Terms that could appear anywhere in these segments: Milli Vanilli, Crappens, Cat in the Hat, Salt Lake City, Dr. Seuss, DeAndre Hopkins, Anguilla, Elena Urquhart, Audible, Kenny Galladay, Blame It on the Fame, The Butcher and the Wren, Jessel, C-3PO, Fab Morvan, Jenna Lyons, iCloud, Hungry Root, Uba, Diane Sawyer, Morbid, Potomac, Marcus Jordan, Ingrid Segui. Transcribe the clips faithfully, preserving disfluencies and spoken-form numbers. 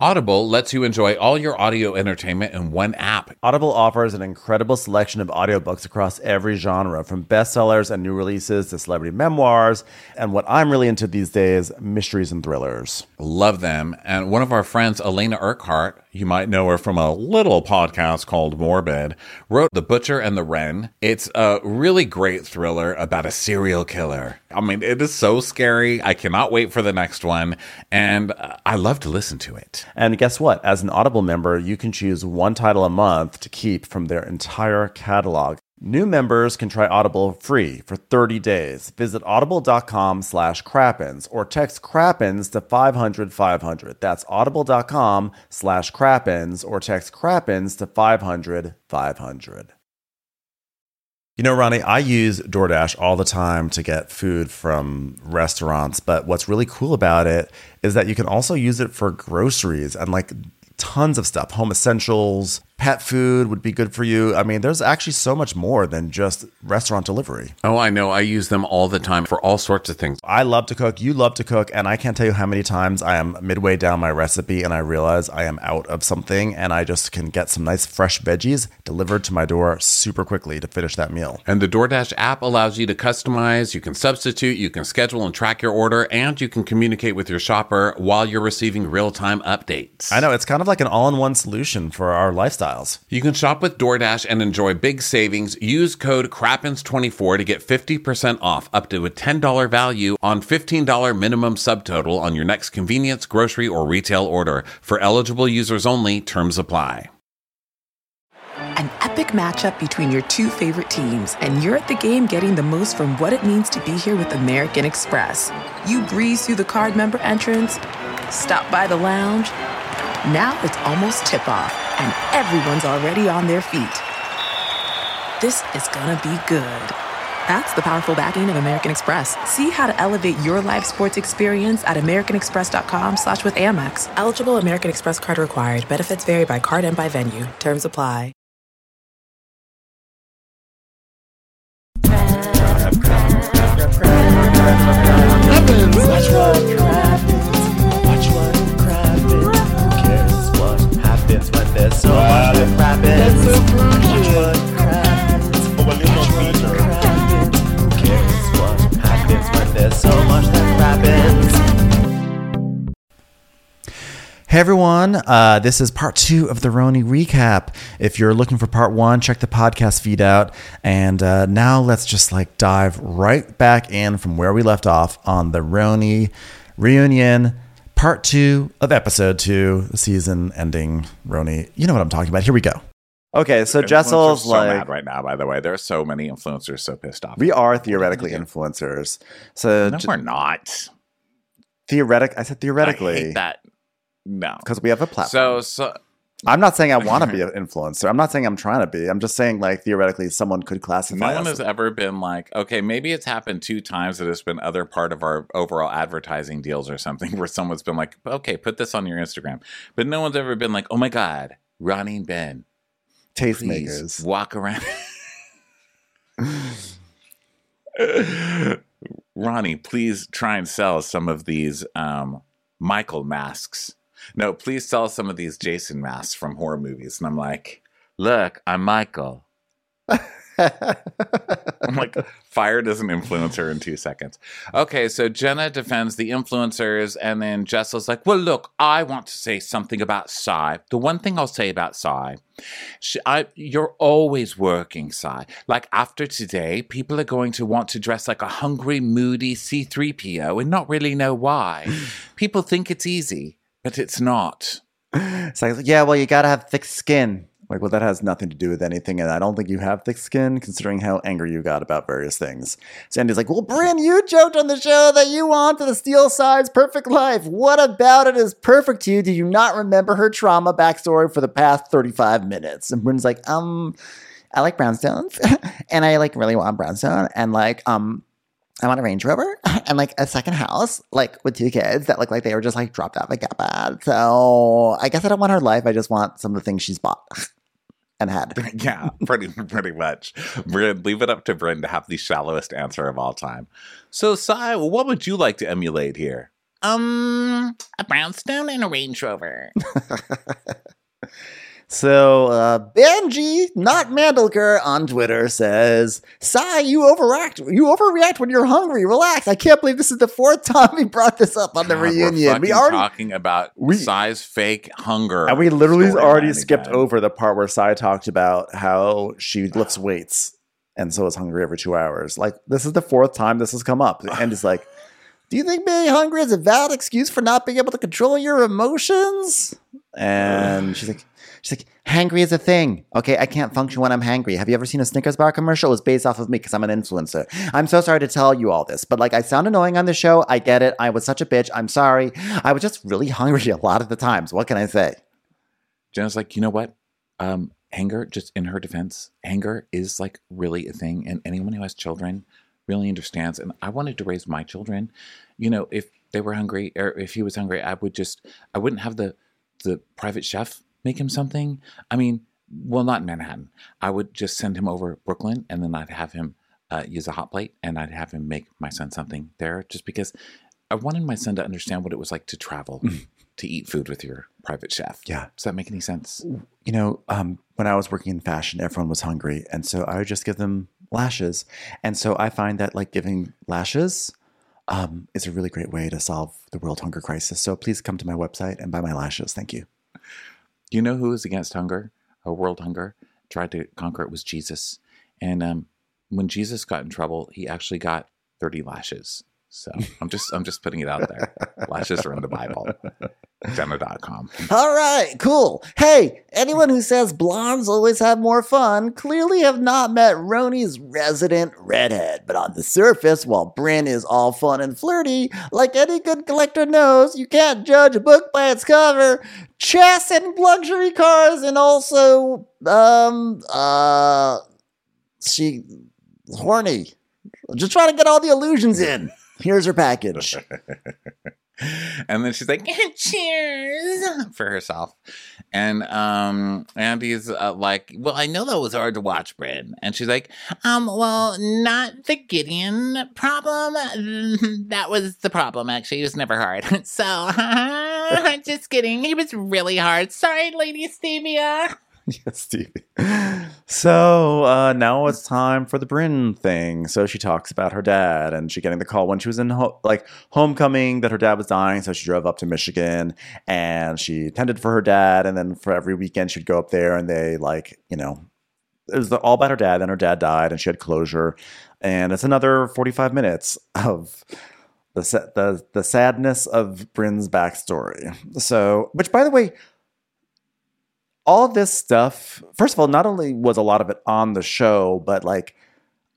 Audible lets you enjoy all your audio entertainment in one app. Audible offers an incredible selection of audiobooks across every genre, from bestsellers and new releases to celebrity memoirs, and what I'm really into these days, mysteries and thrillers. Love them. And one of our friends, Elena Urquhart, you might know her from a little podcast called Morbid, wrote The Butcher and the Wren. It's a really great thriller about a serial killer. I mean, it is so scary. I cannot wait for the next one, and I love to listen to it. And guess what? As an Audible member, you can choose one title a month to keep from their entire catalog. New members can try Audible free for thirty days. Visit audible.com slash crappins or text crappins to five hundred five hundred. That's audible.com slash crappins or text crappins to five hundred five hundred. You know, Ronnie, I use DoorDash all the time to get food from restaurants, but what's really cool about it is that you can also use it for groceries and like tons of stuff, home essentials, pet food would be good for you. I mean, there's actually so much more than just restaurant delivery. Oh, I know. I use them all the time for all sorts of things. I love to cook. You love to cook. And I can't tell you how many times I am midway down my recipe and I realize I am out of something and I just can get some nice fresh veggies delivered to my door super quickly to finish that meal. And the DoorDash app allows you to customize. You can substitute, you can schedule and track your order, and you can communicate with your shopper while you're receiving real-time updates. I know. It's kind of like an all-in-one solution for our lifestyle. You can shop with DoorDash and enjoy big savings. Use code crappins twenty-four to get fifty percent off, up to a ten dollars value on fifteen dollars minimum subtotal on your next convenience, grocery, or retail order. For eligible users only, terms apply. An epic matchup between your two favorite teams, and you're at the game getting the most from what it means to be here with American Express. You breeze through the card member entrance, stop by the lounge. Now it's almost tip-off, and everyone's already on their feet. This is gonna be good. That's the powerful backing of American Express. See how to elevate your live sports experience at americanexpress.com slash with Amex. Eligible American Express card required. Benefits vary by card and by venue. Terms apply. There's so much that happens. Watch what happens. Oh, a little feature. Who cares what happens when there's so much that happens? Hey everyone, uh, this is part two of the Roni recap. If you're looking for part one, check the podcast feed out. And uh, now let's just like dive right back in from where we left off on the Roni reunion. Part two of episode two, season ending, Roni. You know what I'm talking about. Here we go. Okay, so Jessel's so like... mad right now, by the way. There are so many influencers so pissed off. We are theoretically influencers. So no, Je- we're not. Theoretic. I said theoretically. I hate that. No. Because we have a platform. So, so I'm not saying I want to be an influencer. I'm not saying I'm trying to be. I'm just saying, like, theoretically, someone could classify us. No one has ever been like, okay, maybe it's happened two times that it's been other part of our overall advertising deals or something where someone's been like, okay, put this on your Instagram. But no one's ever been like, oh, my God, Ronnie and Ben. Tastemakers. Walk around. Ronnie, please try and sell some of these um, Michael masks. No, please sell some of these Jason masks from horror movies. And I'm like, look, I'm Michael. I'm like, fired as an influencer in two seconds. Okay, so Jenna defends the influencers. And then Jessel's like, well, look, I want to say something about Sai. The one thing I'll say about Sai, she, I, you're always working, Sai. Like, after today, people are going to want to dress like a hungry, moody C three P O and not really know why. People think it's easy. But it's not. It's like, yeah, well, you got to have thick skin. Like, well, that has nothing to do with anything. And I don't think you have thick skin, considering how angry you got about various things. So Andy's like, well, Bryn, you joked on the show that you want the Steel Side's perfect life. What about it is perfect to you? Do you not remember her trauma backstory for the past thirty-five minutes? And Bryn's like, um, I like brownstones. And I, like, really want brownstone. And, like, um... I want a Range Rover and like a second house, like with two kids that look like they were just like dropped off at Gap Ad. So I guess I don't want her life. I just want some of the things she's bought and had. Yeah, pretty pretty much. Bryn, leave it up to Bryn to have the shallowest answer of all time. So, Sai, what would you like to emulate here? Um, a brownstone and a Range Rover. So, uh, Benji, not Mandelker, on Twitter says, Sai, you overact, you overreact when you're hungry. Relax. I can't believe this is the fourth time we brought this up on the God, reunion. We're we already talking about we, Sai's fake hunger. And we literally already skipped over the part where Sai talked about how she lifts weights and so is hungry every two hours. Like, this is the fourth time this has come up. And it's like, do you think being hungry is a valid excuse for not being able to control your emotions? And she's like, she's like, hangry is a thing. Okay, I can't function when I'm hangry. Have you ever seen a Snickers bar commercial? It was based off of me because I'm an influencer. I'm so sorry to tell you all this, but like, I sound annoying on the show. I get it. I was such a bitch. I'm sorry. I was just really hungry a lot of the times. So what can I say? Jenna's like, you know what? Um, anger, just in her defense, anger is like really a thing. And anyone who has children really understands. And I wanted to raise my children. You know, if they were hungry or if he was hungry, I would just, I wouldn't have the the private chef make him something. I mean, well, not in Manhattan. I would just send him over Brooklyn, and then I'd have him uh, use a hot plate, and I'd have him make my son something there, just because I wanted my son to understand what it was like to travel to eat food with your private chef. Yeah. Does that make any sense? You know, um, when I was working in fashion, everyone was hungry, and so I would just give them lashes. And so I find that like giving lashes um, is a really great way to solve the world hunger crisis. So please come to my website and buy my lashes. Thank you. You know who was against hunger, or world hunger, tried to conquer it, was Jesus. And um, when Jesus got in trouble, he actually got thirty lashes. So I'm just I'm just putting it out there. Lashes are in the Bible. Jenna dot com. All right, cool. Hey, anyone who says blondes always have more fun clearly have not met Roni's resident redhead. But on the surface, while Brynn is all fun and flirty, like any good collector knows, you can't judge a book by its cover. Chess and luxury cars, and also um uh she horny. Just trying to get all the illusions in. Here's her package. And then she's like, cheers for herself. And um, Andy's uh, like, well, I know that was hard to watch, Brynn. And she's like, um, well, not the Gideon problem. That was the problem, actually. It was never hard. So, just kidding. It was really hard. Sorry, Lady Stevia. Yes, Stevie. So uh, now it's time for the Brynn thing. So she talks about her dad, and she getting the call when she was in ho- like homecoming that her dad was dying. So she drove up to Michigan, and she tended for her dad. And then for every weekend, she'd go up there, and they like, you know, it was all about her dad. And her dad died, and she had closure. And it's another forty-five minutes of the sa- the the sadness of Brynn's backstory. So, which by the way. All this stuff, first of all, not only was a lot of it on the show, but like,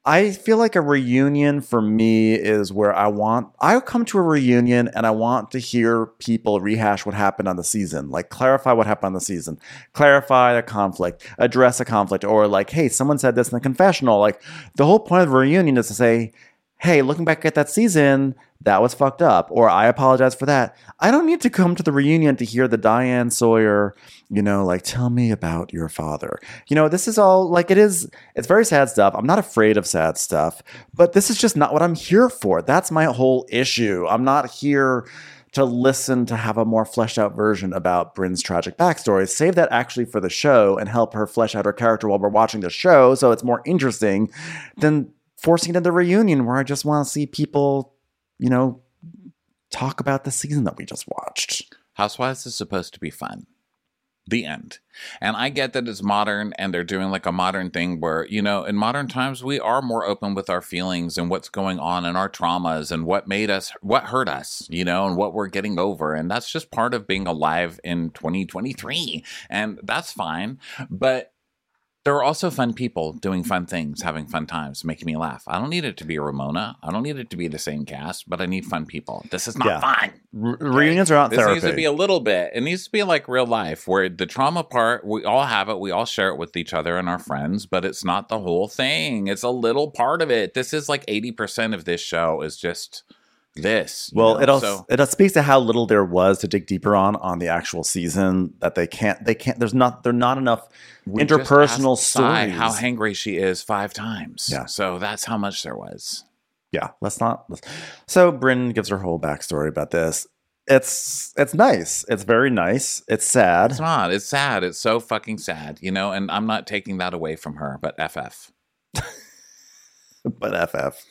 I feel like a reunion for me is where I want, I come to a reunion and I want to hear people rehash what happened on the season, like clarify what happened on the season, clarify a conflict, address a conflict, or like, hey, someone said this in the confessional. Like, the whole point of the reunion is to say, hey, looking back at that season, that was fucked up, or I apologize for that. I don't need to come to the reunion to hear the Diane Sawyer, you know, like, tell me about your father. You know, this is all, like, it is, it's very sad stuff. I'm not afraid of sad stuff, but this is just not what I'm here for. That's my whole issue. I'm not here to listen to have a more fleshed out version about Brynn's tragic backstory. Save that actually for the show and help her flesh out her character while we're watching the show so it's more interesting than forcing it into the reunion where I just want to see people, you know, talk about the season that we just watched. Housewives is supposed to be fun. The end. And I get that it's modern and they're doing like a modern thing where, you know, in modern times, we are more open with our feelings and what's going on and our traumas and what made us, what hurt us, you know, and what we're getting over. And that's just part of being alive in twenty twenty-three. And that's fine. But there are also fun people doing fun things, having fun times, making me laugh. I don't need it to be Ramona. I don't need it to be the same cast, but I need fun people. This is not yeah. fun. Re- reunions are not this therapy. This needs to be a little bit. It needs to be like real life, where the trauma part, we all have it. We all share it with each other and our friends, but it's not the whole thing. It's a little part of it. This is like eighty percent of this show is just this. Well, you know? it also so, it speaks to how little there was to dig deeper on on the actual season, that they can't they can't there's not they're not enough interpersonal stories. How hangry she is five times. Yeah. So that's how much there was. Yeah. Let's not. Let's, so Brynn gives her whole backstory about this. It's it's nice. It's very nice. It's sad. It's not. It's sad. It's so fucking sad, you know, and I'm not taking that away from her, but F F. But F F.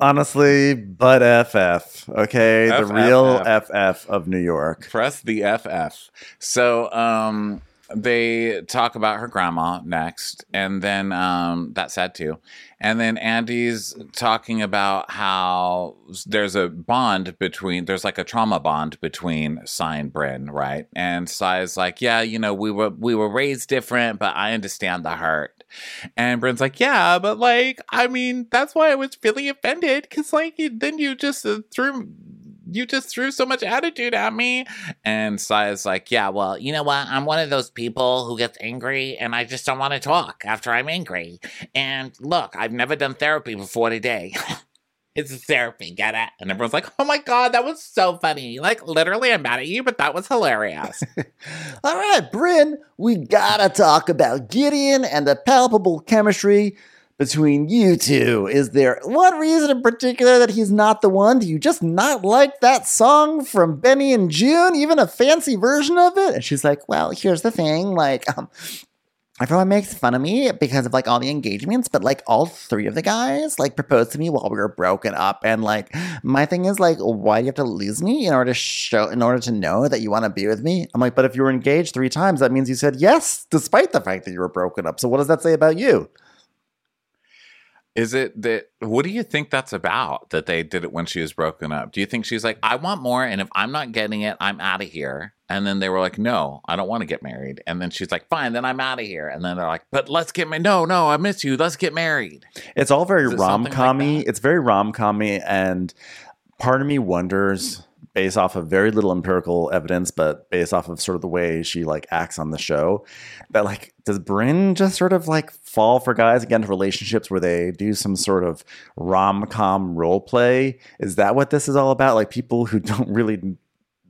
Honestly, but F F. Okay, F- the real F F. F F of New York. Press the F F. So um, they talk about her grandma next, and then um, that's sad too. And then Andy's talking about how there's a bond between, there's like a trauma bond between Sai and Brynn, right? And Sai's like, yeah, you know, we were we were raised different, but I understand the hurt. And Brynn's like, yeah, but like, I mean, that's why I was really offended, because like, then you just threw, you just threw so much attitude at me. And Sai's like, yeah, well, you know what? I'm one of those people who gets angry, and I just don't want to talk after I'm angry. And look, I've never done therapy before today. It's therapy, get it? And everyone's like, oh my God, that was so funny. Like, literally, I'm mad at you, but that was hilarious. All right, Brynn, we gotta talk about Gideon and the palpable chemistry between you two. Is there one reason in particular that he's not the one? Do you just not like that song from Benny and June, even a fancy version of it? And she's like, well, here's the thing, like... um. Everyone makes fun of me because of, like, all the engagements, but, like, all three of the guys, like, proposed to me while we were broken up. And, like, my thing is, like, why do you have to lose me in order to show, in order to know that you want to be with me? I'm like, but if you were engaged three times, that means you said yes, despite the fact that you were broken up. So what does that say about you? Is it that, what do you think that's about, that they did it when she was broken up? Do you think she's like, I want more, and if I'm not getting it, I'm out of here? And then they were like, no, I don't want to get married. And then she's like, fine, then I'm out of here. And then they're like, but let's get married. No, no, I miss you. Let's get married. It's all very rom-com-y. Like it's very rom-com-y. And part of me wonders, based off of very little empirical evidence, but based off of sort of the way she, like, acts on the show, that, like, does Brynn just sort of, like, fall for guys again to relationships where they do some sort of rom-com role play? Is that what this is all about? Like, people who don't really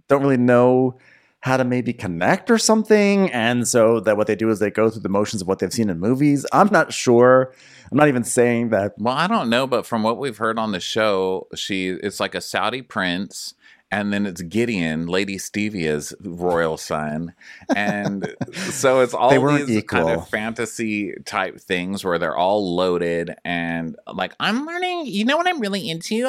don't really know how to maybe connect or something, and so that what they do is they go through the motions of what they've seen in movies. I'm not sure. I'm not even saying that. Well, I don't know, but from what we've heard on the show, she it's like a Saudi prince. And then it's Gideon, Lady Stevia's royal son. And so it's all these equal. Kind of fantasy type things where they're all loaded. And like, I'm learning, you know what I'm really into?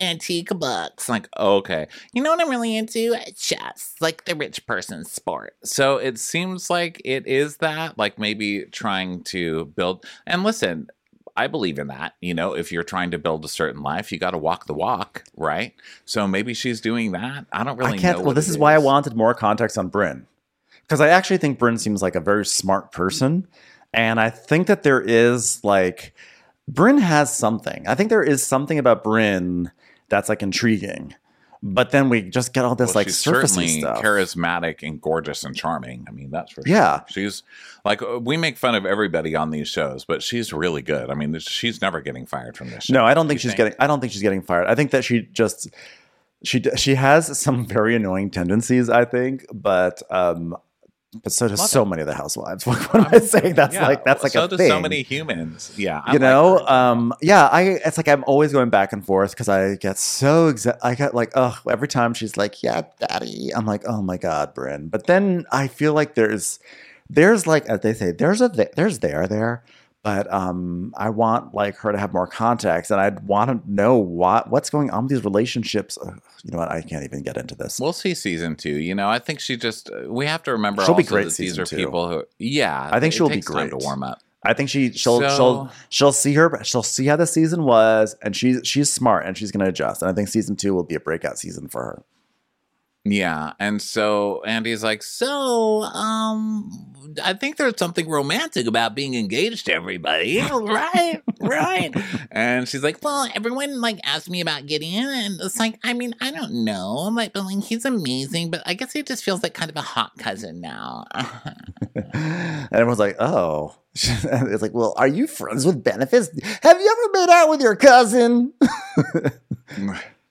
Antique books. Like, okay. You know what I'm really into? Chess. Like the rich person's sport. So it seems like it is that. Like maybe trying to build. And listen, I believe in that. You know, if you're trying to build a certain life, you got to walk the walk, right? So maybe she's doing that. I don't really I can't, know. Well, this is, is why I wanted more context on Brynn, because I actually think Brynn seems like a very smart person, and I think that there is like Brynn has something. I think there is something about Brynn that's like intriguing. But then we just get all this well, like surfacey stuff. She's charismatic and gorgeous and charming. I mean, that's for yeah. sure. She's like, we make fun of everybody on these shows, but she's really good. I mean, she's never getting fired from this show. No, I don't think she's getting. I don't think she's getting fired. I think that she just she she has some very annoying tendencies, I think, but. um But so does so many of the housewives. What am I saying? That's yeah. like that's like so a thing. So do so many humans. Yeah, I'm you know. Like um, yeah, I. It's like I'm always going back and forth because I get so exa- I get like, oh, every time she's like, yeah, daddy. I'm like, oh my god, Brynn. But then I feel like there's, there's like as they say, there's a th- there's there there. But um, I want like her to have more context, and I'd want to know what what's going on with these relationships. Ugh, you know what? I can't even get into this. We'll see season two. You know, I think she just we have to remember she'll also be great that these are two. People who yeah. I think she'll be great. Time to warm up. I think she she'll so, she'll she'll see her she'll see how the season was, and she's she's smart and she's going to adjust. And I think season two will be a breakout season for her. Yeah, and so Andy's like, so, um, I think there's something romantic about being engaged to everybody, right, right? And she's like, well, everyone, like, asked me about Gideon, and it's like, I mean, I don't know, like, but, like, he's amazing, but I guess he just feels like kind of a hot cousin now. And everyone's like, oh. It's like, well, are you friends with benefits? Have you ever made out with your cousin?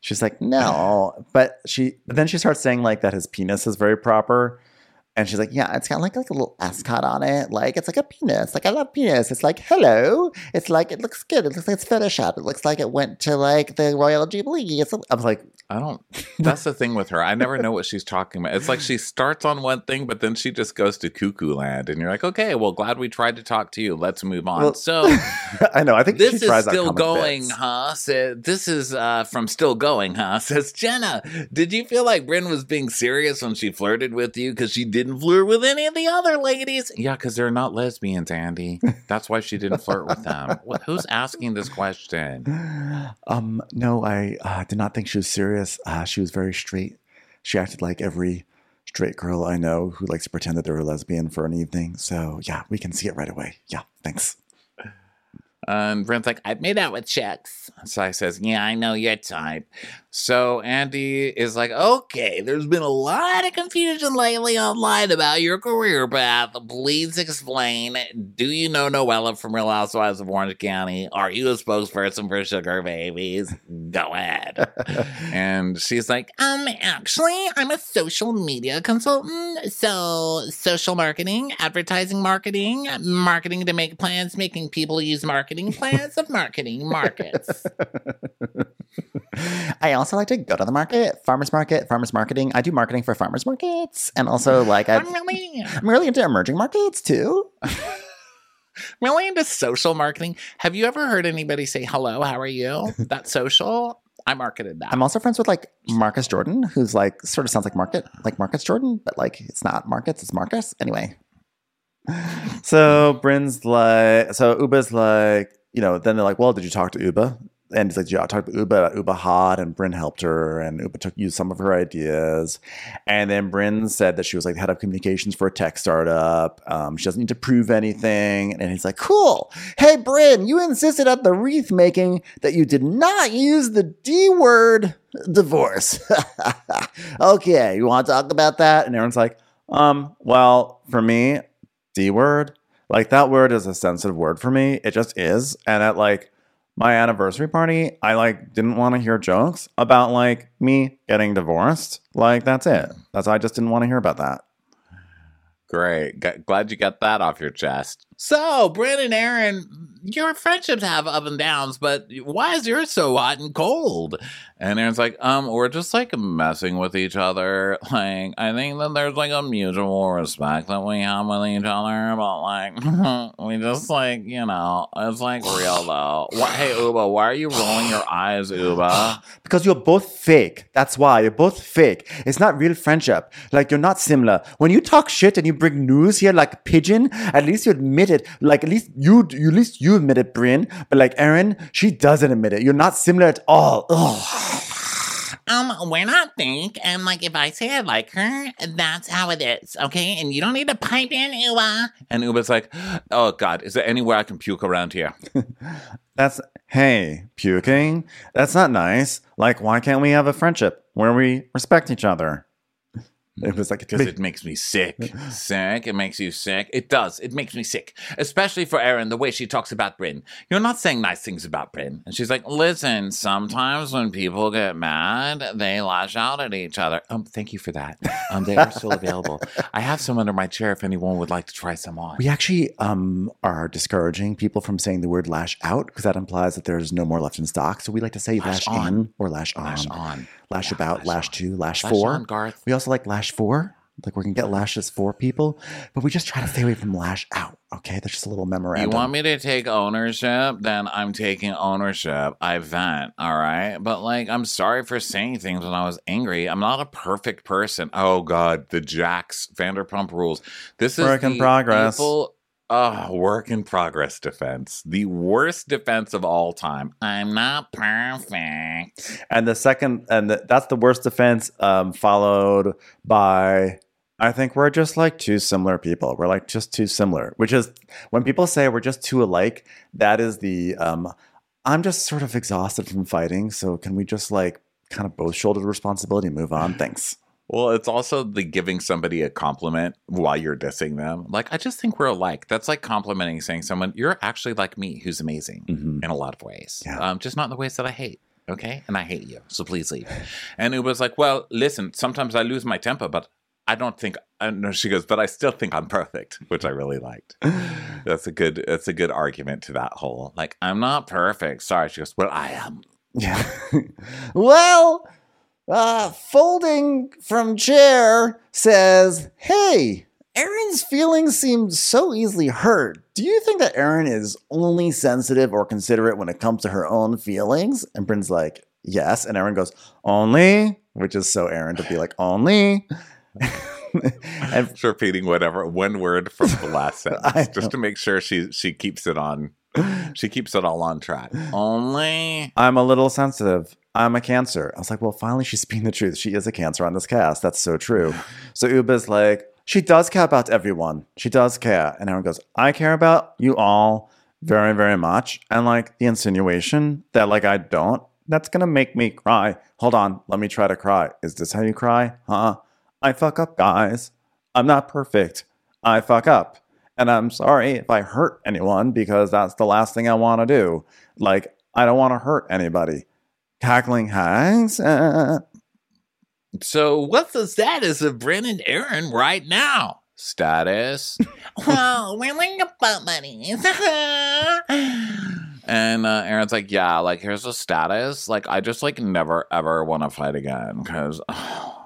She's like, no, but she, but then she starts saying like that his penis is very proper. And she's like, yeah, it's got like, like a little ascot on it. Like, it's like a penis. Like, I love penis. It's like, hello. It's like, it looks good. It looks like it's Fetish Up. It looks like it went to like the Royal Jubilee. It's a, I was like, I don't, that's the thing with her. I never know what she's talking about. It's like she starts on one thing, but then she just goes to cuckoo land. And you're like, okay, well, glad we tried to talk to you. Let's move on. Well, so I know. I think this she tries is still going, bits. huh? So, this is uh, from Still Going, huh? Says, Jenna, did you feel like Brynn was being serious when she flirted with you? Because she didn't flirt with any of the other ladies. Yeah, because they're not lesbians, Andy. That's why she didn't flirt with them. What, who's asking this question? Um, no, I uh, did not think she was serious. Uh, she was very straight. She acted like every straight girl I know who likes to pretend that they're a lesbian for an evening. So, yeah, we can see it right away. Yeah, thanks. And Brent's like, I've made out with chicks. So I says, yeah, I know your type. So Andy is like, okay, there's been a lot of confusion lately online about your career path. Please explain. Do you know Noella from Real Housewives of Orange County? Are you a spokesperson for Sugar Babies? Go ahead. And she's like, um, actually, I'm a social media consultant. So social marketing, advertising marketing, marketing to make plans, making people use marketing. Marketing plans of marketing markets. I also like to go to the market, farmers market, farmers marketing. I do marketing for farmers markets. And also, like, I've, I'm, really, I'm really into emerging markets, too. Really into social marketing. Have you ever heard anybody say, hello, how are you? That's social. I marketed that. I'm also friends with, like, Marcus Jordan, who's, like, sort of sounds like market, like Marcus Jordan, but, like, it's not markets, it's Marcus. Anyway. So Bryn's like, so Uba's like, you know, then they're like, well, did you talk to Uba? And he's like, yeah, I talked to Uba. Uba hot, and Brynn helped her, and Uba took used some of her ideas. And then Brynn said that she was like the head of communications for a tech startup. Um, she doesn't need to prove anything. And he's like, cool. Hey, Brynn, you insisted at the wreath making that you did not use the D word, divorce. Okay, you want to talk about that? And Erin's like, um, well, for me, D word, like that word is a sensitive word for me. It just is. And at like my anniversary party, I like didn't want to hear jokes about like me getting divorced. Like that's it. That's I just didn't want to hear about that. Great. G- glad you got that off your chest. So, Brynn and Erin, your friendships have up and downs, but why is yours so hot and cold? And Erin's like, um, we're just like messing with each other. Like, I think that there's like a mutual respect that we have with each other, but like, we just like, you know, it's like real though. Why, hey, Uba, why are you rolling your eyes, Uba? Because you're both fake. That's why. You're both fake. It's not real friendship. Like, you're not similar. When you talk shit and you bring news here like a pigeon, at least you admit it. Like, at least you, you at least you You admit it, Brynn, but like Erin, she doesn't admit it. You're not similar at all. Ugh. Um, we're not think, and like if I say I like her, that's how it is, okay? And you don't need to pipe in, Uba. And Uba's like, oh God, is there anywhere I can puke around here? That's hey, puking? That's not nice. Like, why can't we have a friendship where we respect each other? It was like because it makes me sick. Sick. It makes you sick. It does. It makes me sick. Especially for Erin, the way she talks about Brynn. You're not saying nice things about Brynn. And she's like, listen, sometimes when people get mad, they lash out at each other. Um, thank you for that. Um, they are still available. I have some under my chair if anyone would like to try some on. We actually um are discouraging people from saying the word lash out because that implies that there's no more left in stock. So we like to say lash, lash on. in or lash on. Lash on. Lash yeah, about, lash, lash two, lash, lash four. On, Garth. We also like lash four. Like we can get lashes for people, but we just try to stay away from lash out. Okay, that's just a little memorandum. You want me to take ownership? Then I'm taking ownership. I vent, all right? But, like, I'm sorry for saying things when I was angry. I'm not a perfect person. Oh, God, the Jacks, Vanderpump Rules. This is Work in Progress. People- Oh, work in progress defense. The worst defense of all time. I'm not perfect. And the second, and the, that's the worst defense, um, followed by, I think we're just like two similar people. We're like just too similar, which is when people say we're just too alike, that is the, um, I'm just sort of exhausted from fighting. So can we just like kind of both shoulder the responsibility and move on? Thanks. Well, it's also the giving somebody a compliment while you're dissing them. Like, I just think we're alike. That's like complimenting, saying someone, you're actually like me, who's amazing mm-hmm. in a lot of ways. Yeah. Um, just not in the ways that I hate, okay? And I hate you, so please leave. And Uba's like, well, listen, sometimes I lose my temper, but I don't think And no, she goes, but I still think I'm perfect, which I really liked. That's a good, that's a good argument to that whole, like, I'm not perfect. Sorry. She goes, well, I am. Yeah. Well, uh, folding from chair says, hey, Erin's feelings seem so easily hurt. Do you think that Erin is only sensitive or considerate when it comes to her own feelings? And Bryn's like, yes. And Erin goes, only, which is so Erin to be like, only. And just repeating whatever one word from the last sentence just to make sure she she keeps it on she keeps it all on track. Only I'm a little sensitive. I'm a cancer. I was like, well, finally she's speaking the truth. She is a cancer on this cast. That's so true. So Uba's like, she does care about everyone. She does care. And everyone goes, I care about you all very, very much. And like the insinuation that like I don't, that's gonna make me cry. Hold on, let me try to cry. Is this how you cry? Huh? I fuck up, guys. I'm not perfect. I fuck up. And I'm sorry if I hurt anyone because that's the last thing I want to do. Like, I don't want to hurt anybody. Tackling hands. Uh. So what's the status of Brynn and Erin right now? Status? Well, we're like butt buddies. And uh, Erin's like, yeah, like, here's the status. Like, I just, like, never, ever want to fight again because... Oh.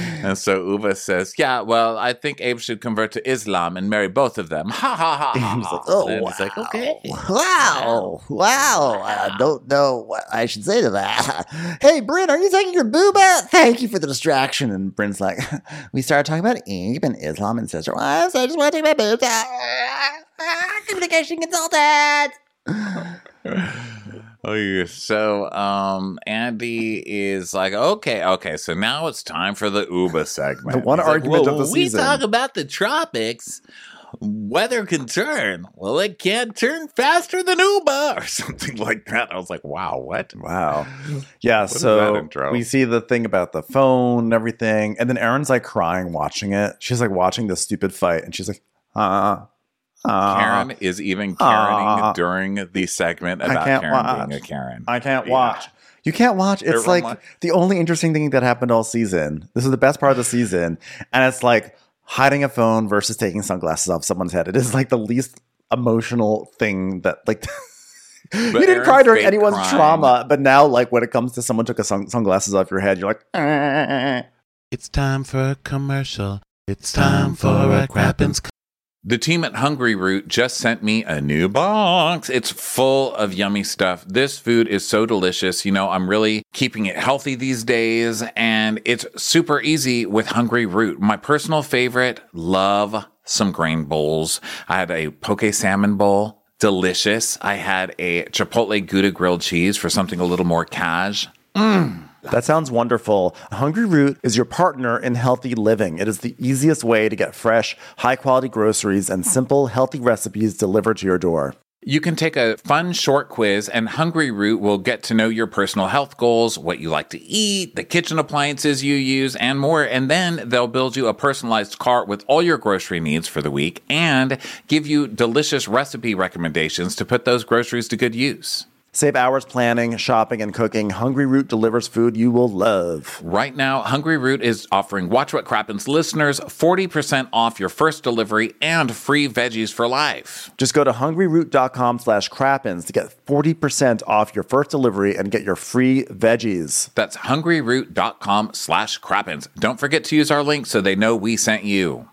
And so Uba says, yeah, well, I think Abe should convert to Islam and marry both of them. Ha, ha, ha. ha. He's like, oh, and wow. He's like, okay. Wow. Wow. wow. I don't know what I should say to that. Hey, Brynn, are you taking your boob out? Thank you for the distraction. And Brynn's like, we started talking about Abe and Islam and sister wives. I just want to take my boobs out. Communication consultant. Oh, yeah. So um, Andy is like, okay, okay. So now it's time for the Uba segment. The one He's argument like, well, of the we season. We talk about the tropics. Weather can turn. Well, it can't turn faster than Uba or something like that. I was like, wow, what? Wow. Yeah. What so we see the thing about the phone and everything, and then Erin's like crying watching it. She's like watching this stupid fight, and she's like, uh. Karen uh, is even Karening uh, during the segment about Karen watch. being a Karen. I can't yeah. watch. You can't watch. It's Everyone like watch. The only interesting thing that happened all season. This is the best part of the season. And it's like hiding a phone versus taking sunglasses off someone's head. It is like the least emotional thing that like... But you didn't Erin's cry during anyone's crime. trauma. But now like when it comes to someone took a sun- sunglasses off your head, you're like... Eh. It's time for a commercial. It's time for a crappins commercial. The team at Hungry Root just sent me a new box. It's full of yummy stuff. This food is so delicious. You know, I'm really keeping it healthy these days, and it's super easy with Hungry Root. My personal favorite, love some grain bowls. I had a poke salmon bowl. Delicious. I had a chipotle Gouda grilled cheese for something a little more cash. Mmm. That sounds wonderful. Hungry Root is your partner in healthy living. It is the easiest way to get fresh, high-quality groceries and simple, healthy recipes delivered to your door. You can take a fun short quiz, and Hungry Root will get to know your personal health goals, what you like to eat, the kitchen appliances you use, and more. And then they'll build you a personalized cart with all your grocery needs for the week and give you delicious recipe recommendations to put those groceries to good use. Save hours planning, shopping, and cooking. Hungry Root delivers food you will love. Right now, Hungry Root is offering Watch What Crappens listeners forty percent off your first delivery and free veggies for life. Just go to hungryroot.com slash crappens to get forty percent off your first delivery and get your free veggies. That's hungryroot.com slash crappens. Don't forget to use our link so they know we sent you.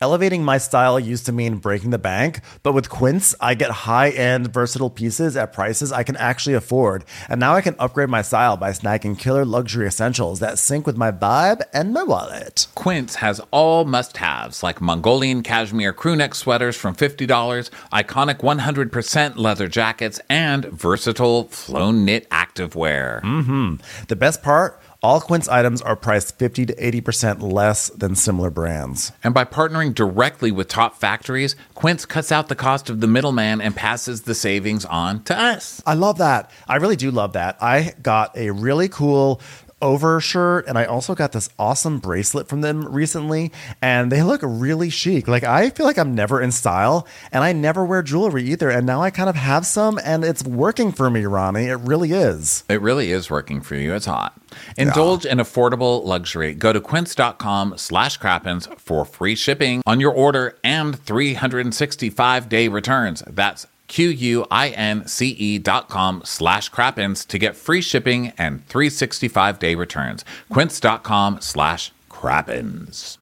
Elevating my style used to mean breaking the bank, but with Quince, I get high-end, versatile pieces at prices I can actually afford. And now I can upgrade my style by snagging killer luxury essentials that sync with my vibe and my wallet. Quince has all must-haves, like Mongolian cashmere crewneck sweaters from fifty dollars, iconic one hundred percent leather jackets, and versatile flow-knit activewear. Mm-hmm. The best part? All Quince items are priced fifty to eighty percent less than similar brands. And by partnering directly with top factories, Quince cuts out the cost of the middleman and passes the savings on to us. I love that. I really do love that. I got a really cool overshirt, and I also got this awesome bracelet from them recently, and they look really chic. Like, I feel like I'm never in style, and I never wear jewelry either, and now I kind of have some, and it's working for me, Ronnie. It really is. It really is working for you. It's hot. Indulge yeah. in affordable luxury. Go to quince.com slash crappins for free shipping on your order and three hundred sixty-five day returns. That's Q-U-I-N-C-E dot com slash crappins to get free shipping and three hundred sixty-five day returns. Quince.com slash crappins.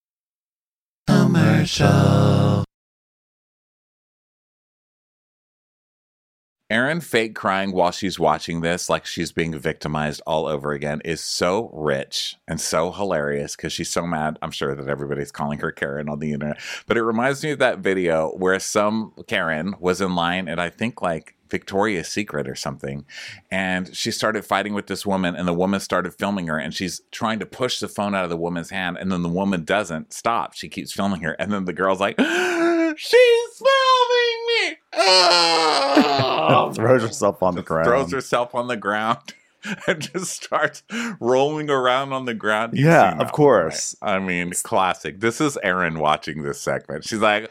Commercial. Erin fake crying while she's watching this, like she's being victimized all over again, is so rich and so hilarious because she's so mad. I'm sure that everybody's calling her Karen on the internet. But it reminds me of that video where some Karen was in line at, I think, like Victoria's Secret or something. And she started fighting with this woman, and the woman started filming her. And she's trying to push the phone out of the woman's hand. And then the woman doesn't stop. She keeps filming her. And then the girl's like, she's filming me. Oh! throws herself on the ground. Throws herself on the ground and just starts rolling around on the ground. You've yeah, of course. Right? I mean, classic. This is Erin watching this segment. She's like,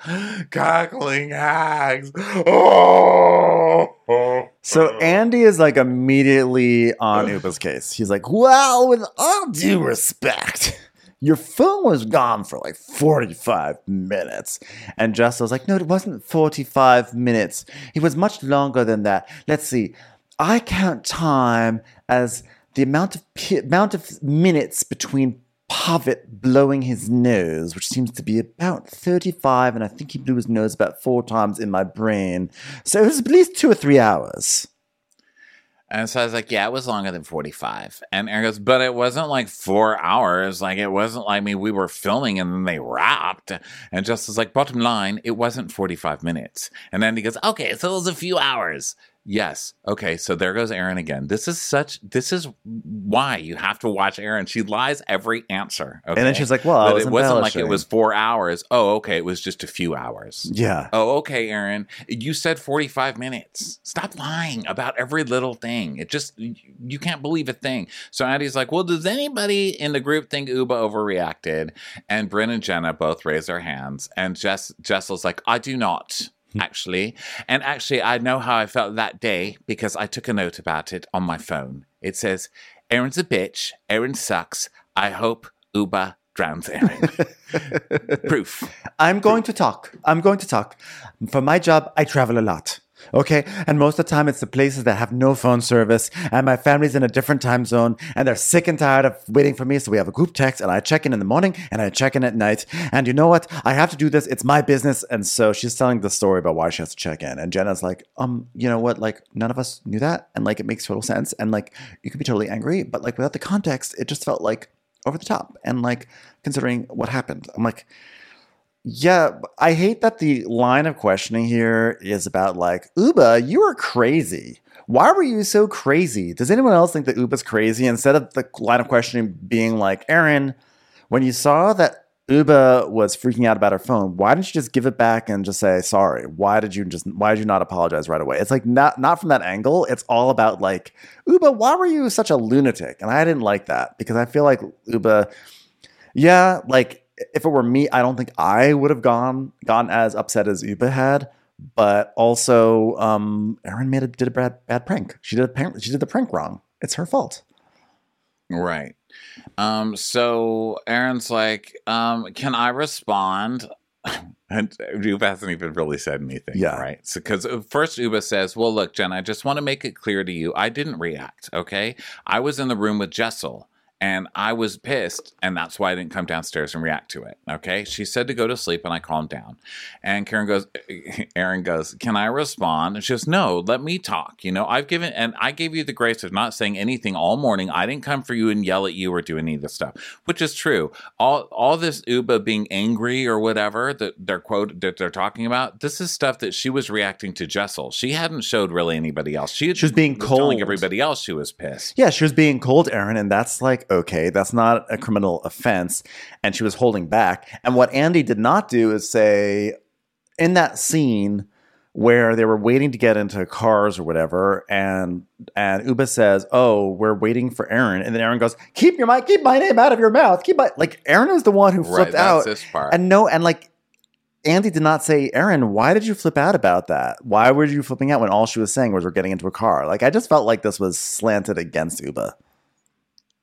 cackling hags. Oh! So Andy is like immediately on Uba's case. He's like, well, with all due respect, your phone was gone for like forty-five minutes. And Jessel's like, no, it wasn't forty-five minutes. It was much longer than that. Let's see. I count time as the amount of pe- amount of minutes between Pavitt blowing his nose, which seems to be about thirty-five. And I think he blew his nose about four times in my brain. So it was at least two or three hours. And so I was like, yeah, it was longer than forty-five. And Erin goes, but it wasn't like four hours. Like, it wasn't like, I mean, we were filming and then they wrapped. And Justin's like, bottom line, it wasn't forty-five minutes. And then he goes, okay, so it was a few hours. Yes. Okay, so there goes Erin again. This is such, this is why you have to watch Erin. She lies every answer. Okay? And then she's like, well, I was it wasn't like it was four hours. Oh, okay, it was just a few hours. Yeah. Oh, okay, Erin. You said forty-five minutes. Stop lying about every little thing. It just, you can't believe a thing. So Andy's like, well, does anybody in the group think Uba overreacted? And Brynn and Jenna both raise their hands. And Jess, Jessel's like, I do not. Actually, and actually, I know how I felt that day because I took a note about it on my phone. It says, Erin's a bitch. Erin sucks. I hope Uba drowns Erin. Proof. I'm going Proof. to talk. I'm going to talk. For my job, I travel a lot. Okay, and most of the time it's the places that have no phone service, and my family's in a different time zone, and they're sick and tired of waiting for me, so we have a group text, and I check in in the morning, and I check in at night, and you know what? I have to do this. It's my business, and so she's telling the story about why she has to check in, and Jenna's like, um, you know what? Like, none of us knew that, and, like, it makes total sense, and, like, you could be totally angry, but, like, without the context, it just felt, like, over the top, and, like, considering what happened, I'm like, yeah, I hate that the line of questioning here is about, like, Uba, you were crazy. Why were you so crazy? Does anyone else think that Uba's crazy? Instead of the line of questioning being like, Erin, when you saw that Uba was freaking out about her phone, why didn't you just give it back and just say sorry? Why did you just why did you not apologize right away? It's like not not from that angle. It's all about like, Uba, why were you such a lunatic? And I didn't like that because I feel like Uba, yeah, like, if it were me, I don't think I would have gone gone as upset as Uba had. But also, um, Erin made a, did a bad bad prank. She did a she did the prank wrong. It's her fault, right? Um, so Erin's like, um, "Can I respond?" And Uba hasn't even really said anything, yeah. right? Because so, first Uba says, well, look, Jen, I just want to make it clear to you, I didn't react. Okay, I was in the room with Jessel. And I was pissed, and that's why I didn't come downstairs and react to it, okay? She said to go to sleep, and I calmed down. And Karen goes, Erin goes, can I respond? And she goes, no, let me talk. You know, I've given, and I gave you the grace of not saying anything all morning. I didn't come for you and yell at you or do any of this stuff, which is true. All all this Uba being angry or whatever that they're, quote, that they're talking about, this is stuff that she was reacting to Jessel. She hadn't showed really anybody else. She, had, she was being was cold. Telling everybody else she was pissed. Yeah, she was being cold, Erin, and that's like, okay, that's not a criminal offense, and she was holding back. And what Andy did not do is say in that scene where they were waiting to get into cars or whatever, and and Uba says, "Oh, we're waiting for Erin," and then Erin goes, "Keep your mind, keep my name out of your mouth. Keep my like." Erin was the one who flipped right, that's out, this part. and no, and like Andy did not say, "Erin, why did you flip out about that? Why were you flipping out when all she was saying was we're getting into a car?" Like I just felt like this was slanted against Uba.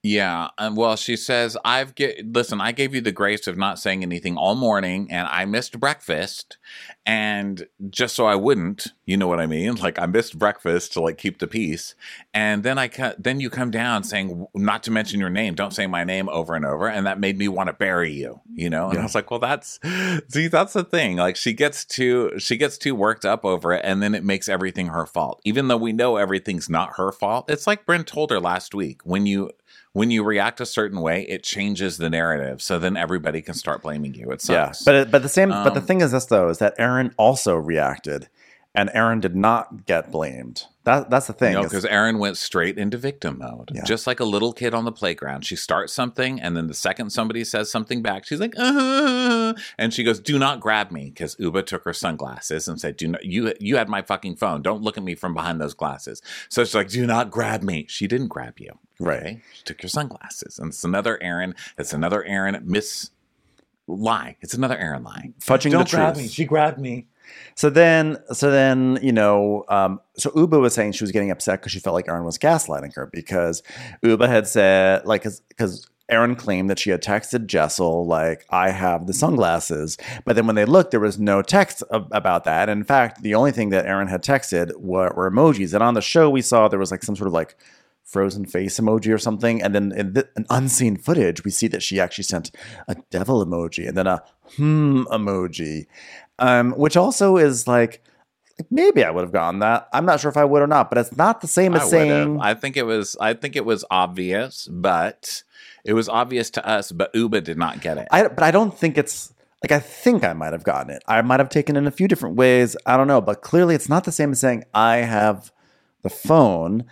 Yeah, um, well, she says, "I've get listen. I gave you the grace of not saying anything all morning, and I missed breakfast, and just so I wouldn't, you know what I mean? Like I missed breakfast to like keep the peace, and then I cu- then you come down saying not to mention your name, don't say my name over and over, and that made me want to bury you, you know." And yeah. I was like, well, that's see, that's the thing. Like she gets too she gets too worked up over it, and then it makes everything her fault, even though we know everything's not her fault. It's like Brynn told her last week when you. When you react a certain way, it changes the narrative. So then everybody can start blaming you. It sucks. Yeah, but but the same. Um, but the thing is this though is that Erin also reacted, and Erin did not get blamed. That that's the thing. No, because Erin went straight into victim mode, yeah. just like a little kid on the playground. She starts something, and then the second somebody says something back, she's like, uh-huh, and she goes, "Do not grab me," because Uba took her sunglasses and said, "Do not you you had my fucking phone. Don't look at me from behind those glasses." So she's like, "Do not grab me." She didn't grab you. Right. Okay. She took your sunglasses. And it's another Erin. It's another Erin miss lie. It's another Erin lie. Fudging Don't the truth. Don't grab me. She grabbed me. So then, so then, you know, um, so Uba was saying she was getting upset because she felt like Erin was gaslighting her because Uba had said, like, because Erin claimed that she had texted Jessel, like, "I have the sunglasses." But then when they looked, there was no text ab- about that. And in fact, the only thing that Erin had texted were, were emojis. And on the show, we saw there was like some sort of like, frozen face emoji or something, and then in th- an unseen footage we see that she actually sent a devil emoji and then a hmm emoji, um which also is like maybe I would have gotten that. I'm not sure if I would or not, but it's not the same as I saying I think it was I think it was obvious, but it was obvious to us, but Uba did not get it. I, but I don't think it's like I think I might have gotten it. I might have taken it in a few different ways. I don't know, but clearly it's not the same as saying I have the phone.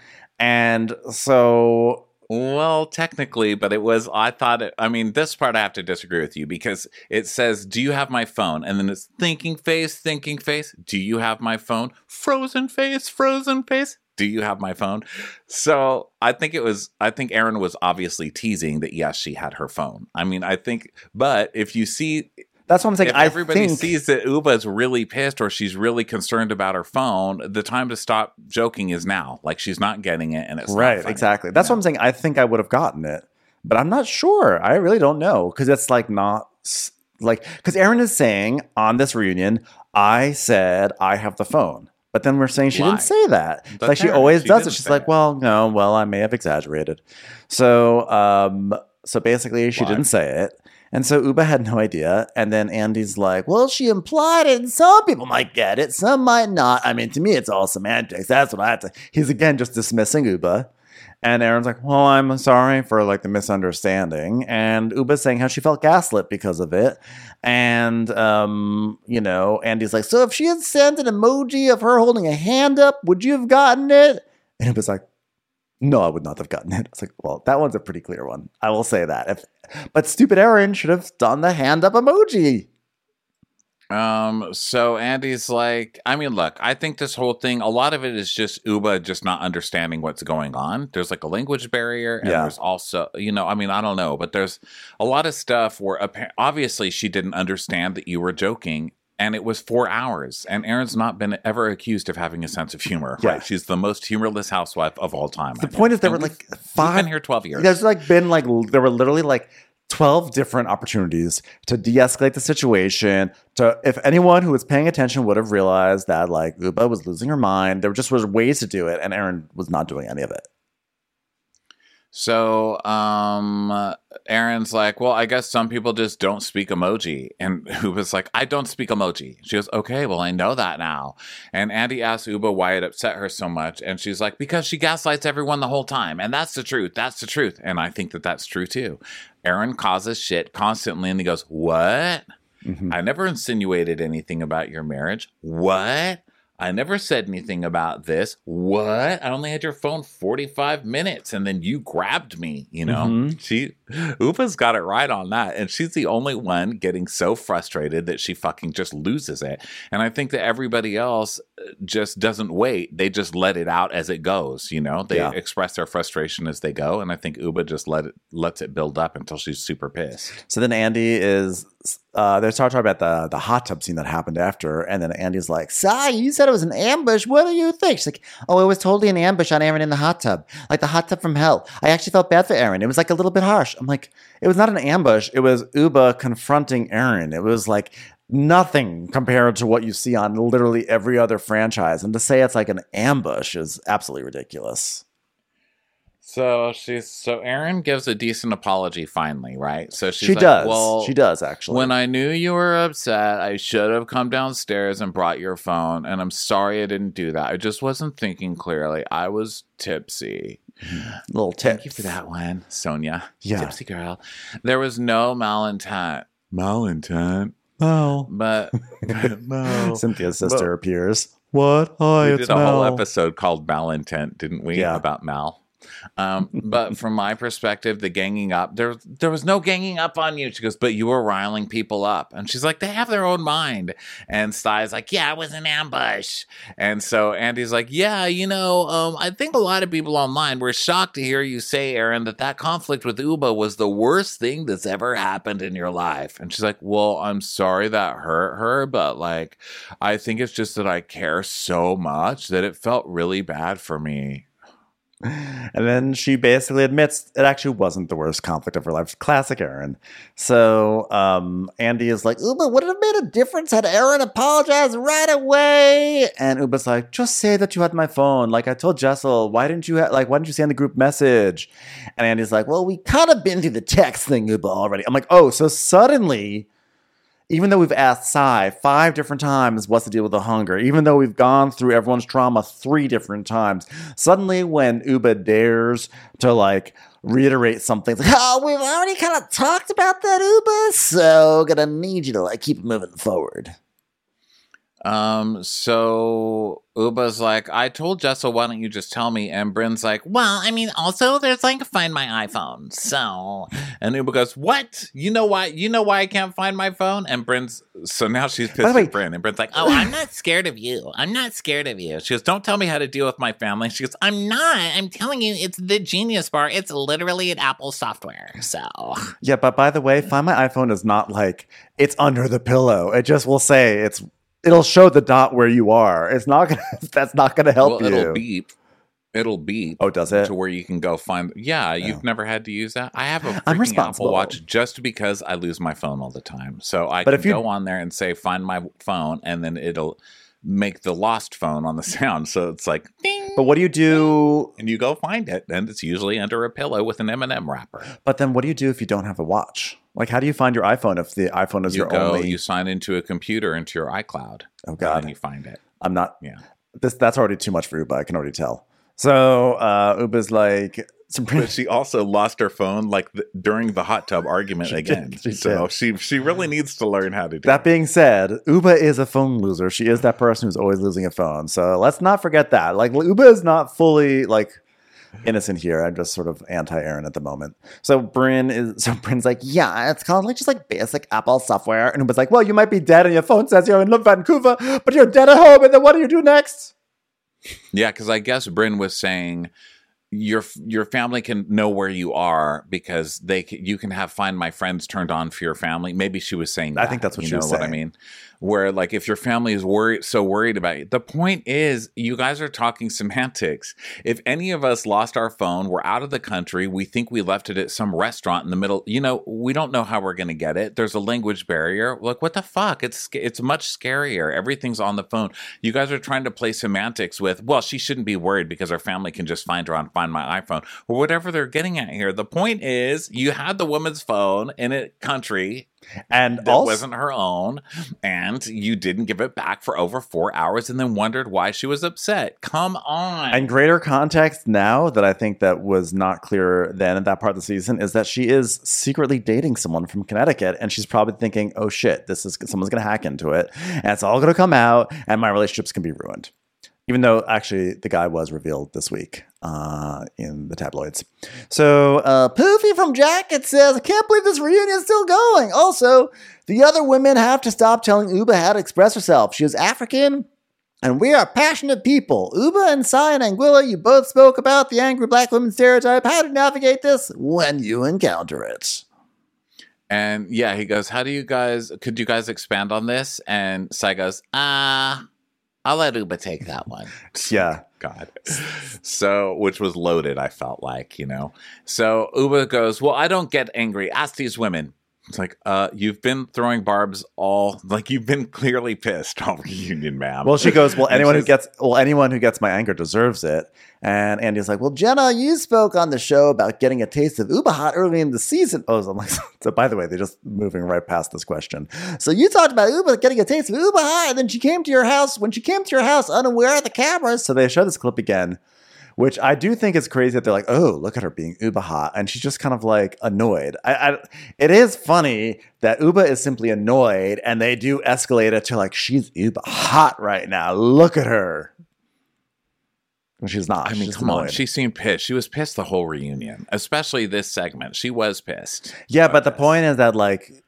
And so, well, technically, but it was, I thought, it, I mean, this part I have to disagree with you because it says, "Do you have my phone?" And then it's thinking face, thinking face. "Do you have my phone?" Frozen face, frozen face. "Do you have my phone?" So I think it was, I think Erin was obviously teasing that, yes, she had her phone. I mean, I think, but if you see... That's what I'm saying. If everybody I think, sees that Uba's really pissed or she's really concerned about her phone, the time to stop joking is now. Like she's not getting it, and it's right. Not funny, exactly. That's you know? What I'm saying. I think I would have gotten it, but I'm not sure. I really don't know because it's like not like because Erin is saying on this reunion, "I said I have the phone," but then we're saying she Lie. didn't say that. That's like she always she does it. She's like, it. "Well, no, well, I may have exaggerated." So, um, so basically, she Lie. didn't say it. And so Uba had no idea. And then Andy's like, "Well, she implied it. And some people might get it. Some might not. I mean, to me, it's all semantics. That's what I have to." He's again just dismissing Uba. And Aaron's like, "Well, I'm sorry for like the misunderstanding." And Uba's saying how she felt gaslit because of it. And, um, you know, Andy's like, "So if she had sent an emoji of her holding a hand up, would you have gotten it?" And Uba's like, "No, I would not have gotten it." I was like, well, that one's a pretty clear one. I will say that. If, but stupid Erin should have done the hand up emoji. Um. So Andy's like, I mean, look, I think this whole thing, a lot of it is just Uba just not understanding what's going on. There's like a language barrier. And yeah. There's also, you know, I mean, I don't know. But there's a lot of stuff where appa- obviously she didn't understand that you were joking. And it was four hours. And Erin's not been ever accused of having a sense of humor. Yeah. Right? She's the most humorless housewife of all time. The I point know. is there and were like five... We've been here twelve years. There's like been like... There were literally like twelve different opportunities to de-escalate the situation. To If anyone who was paying attention would have realized that like Uba was losing her mind. There just was ways to do it. And Erin was not doing any of it. So um, Erin's like, "Well, I guess some people just don't speak emoji." And Uba's like, "I don't speak emoji." She goes, "Okay, well, I know that now." And Andy asks Uba why it upset her so much. And she's like, "Because she gaslights everyone the whole time. And that's the truth. That's the truth." And I think that that's true, too. Erin causes shit constantly. And he goes, "What? Mm-hmm. I never insinuated anything about your marriage. What? I never said anything about this. What? I only had your phone forty-five minutes and then you grabbed me, you know. Mm-hmm. She, Upa's got it right on that. And she's the only one getting so frustrated that she fucking just loses it. And I think that everybody else just doesn't wait. They just let it out as it goes, you know. They yeah. express their frustration as they go. And I think Uba just let it, lets it build up until she's super pissed. So then Andy is... Uh, they're talking about the, the hot tub scene that happened after, and then Andy's like, "Sai, you said it was an ambush. What do you think?" She's like, "Oh, it was totally an ambush on Erin in the hot tub, like the hot tub from hell. I actually felt bad for Erin. It was like a little bit harsh." I'm like, it was not an ambush. It was Uba confronting Erin. It was like nothing compared to what you see on literally every other franchise. And to say it's like an ambush is absolutely ridiculous. So she's so Erin gives a decent apology finally, right? So she's she like, does. Well, she does actually. When I knew you were upset, I should have come downstairs and brought your phone. And I'm sorry I didn't do that. I just wasn't thinking clearly. I was tipsy. Little tip. Thank you for that one, Sonia. Yeah, tipsy girl. There was no malintent. Malintent. No, but no. Cynthia's sister but, appears. What? Oh, we it's did a Mal. Whole episode called Malintent, didn't we? Yeah. About Mal. Um, but from my perspective, the ganging up, there, there was no ganging up on you. She goes, but you were riling people up. And she's like, they have their own mind. And Sai's like, yeah, it was an ambush. And so Andy's like, yeah, you know, um, I think a lot of people online were shocked to hear you say, Erin, that that conflict with Uba was the worst thing that's ever happened in your life. And she's like, well, I'm sorry that hurt her, but like, I think it's just that I care so much that it felt really bad for me. And then she basically admits it actually wasn't the worst conflict of her life. Classic Erin. So um, Andy is like, Uba, would it have made a difference had Erin apologized right away? And Uba's like, just say that you had my phone. Like I told Jessel, why didn't you ha- like why didn't you say in the group message? And Andy's like, well, we kind of been through the text thing, Uba, already. I'm like, oh, so suddenly, even though we've asked Sai five different times what's the deal with the hunger, even though we've gone through everyone's trauma three different times, suddenly when Uba dares to like reiterate something, it's like, oh, we've already kind of talked about that, Uba, so gonna need you to like keep moving forward. Um, so Uba's like, I told Jessel, why don't you just tell me? And Bryn's like, well, I mean, also there's like find my iPhone. So, and Uba goes, what? You know why? You know why I can't find my phone? And Bryn's, so now she's pissed at way, Bryn. And Bryn's like, oh, I'm not scared of you. I'm not scared of you. She goes, don't tell me how to deal with my family. She goes, I'm not. I'm telling you, it's the Genius Bar. It's literally an Apple software. So. Yeah, but by the way, find my iPhone is not like, it's under the pillow. It just will say it's, it'll show the dot where you are. It's not gonna, that's not going to help well, you. It'll beep. It'll beep. Oh, does it? To where you can go find. Yeah, you've oh. never had to use that. I have a freaking Apple Watch just because I lose my phone all the time. So I but can if you, go on there and say, find my phone, and then it'll make the lost phone on the sound. So it's like, ding. But what do you do? And you go find it, and it's usually under a pillow with an M and M wrapper. But then what do you do if you don't have a watch? Like, how do you find your iPhone if the iPhone is you your go, only? You sign into a computer, into your iCloud. Oh, God. And then you find it. I'm not. Yeah. This, that's already too much for Uba. I can already tell. So uh, Uba's like. But she also lost her phone like the, during the hot tub argument again. Did, she so did. she she really needs to learn how to do that. That being said, Uba is a phone loser. She is that person who's always losing a phone. So let's not forget that. Like, Uba is not fully like innocent here. I'm just sort of anti-Erin at the moment. So Bryn is so Bryn's like, yeah, it's kind of like just like basic Apple software. And Uba's like, well, you might be dead and your phone says you're in Vancouver, but you're dead at home. And then what do you do next? Yeah, because I guess Bryn was saying your your family can know where you are because they can, you can have Find My Friends turned on for your family. Maybe she was saying that. I think that's what you she know was what saying. I mean, where like if your family is worried so worried about you, the point is you guys are talking semantics. If any of us lost our phone, we're out of the country, we think we left it at some restaurant in the middle, you know, we don't know how we're going to get it. There's a language barrier. Like, what the fuck? It's it's much scarier. Everything's on the phone. You guys are trying to play semantics with, well, she shouldn't be worried because her family can just find her on Find My iPhone or whatever they're getting at here. The point is you had the woman's phone in a country and that also wasn't her own, and you didn't give it back for over four hours and then wondered why she was upset. Come on. And greater context now that I think that was not clear then at that part of the season is that she is secretly dating someone from Connecticut, and she's probably thinking, oh shit, this is someone's gonna hack into it and it's all gonna come out and my relationship's gonna be ruined. even though actually the guy was revealed this week uh, in the tabloids. So uh, Poofy from Jacket says, I can't believe this reunion is still going. Also, the other women have to stop telling Uba how to express herself. She is African, and we are passionate people. Uba and Sai and Anguilla, you both spoke about the angry black women stereotype. How to navigate this when you encounter it. And yeah, he goes, how do you guys, could you guys expand on this? And Sai goes, ah, uh, I'll let Uba take that one. Yeah. God. So, which was loaded, I felt like, you know. So Uba goes, well, I don't get angry. Ask these women. It's like, uh, you've been throwing barbs all, like you've been clearly pissed all reunion, ma'am. Well, she goes, well, anyone who gets, well, anyone who gets my anger deserves it. And Andy's like, well, Jenna, you spoke on the show about getting a taste of Uba Hot early in the season. Oh, so I'm like, so by the way, they're just moving right past this question. So you talked about Uba getting a taste of Uba Hot, and then she came to your house. When she came to your house, unaware of the cameras. So they show this clip again, which I do think is crazy that they're like, oh, look at her being Uba hot. And she's just kind of like annoyed. I, I, it is funny that Uba is simply annoyed and they do escalate it to like, she's Uba hot right now. Look at her. And she's not. I mean, she's come annoyed. on. She seemed pissed. She was pissed the whole reunion, especially this segment. She was pissed. Yeah, but the point is that like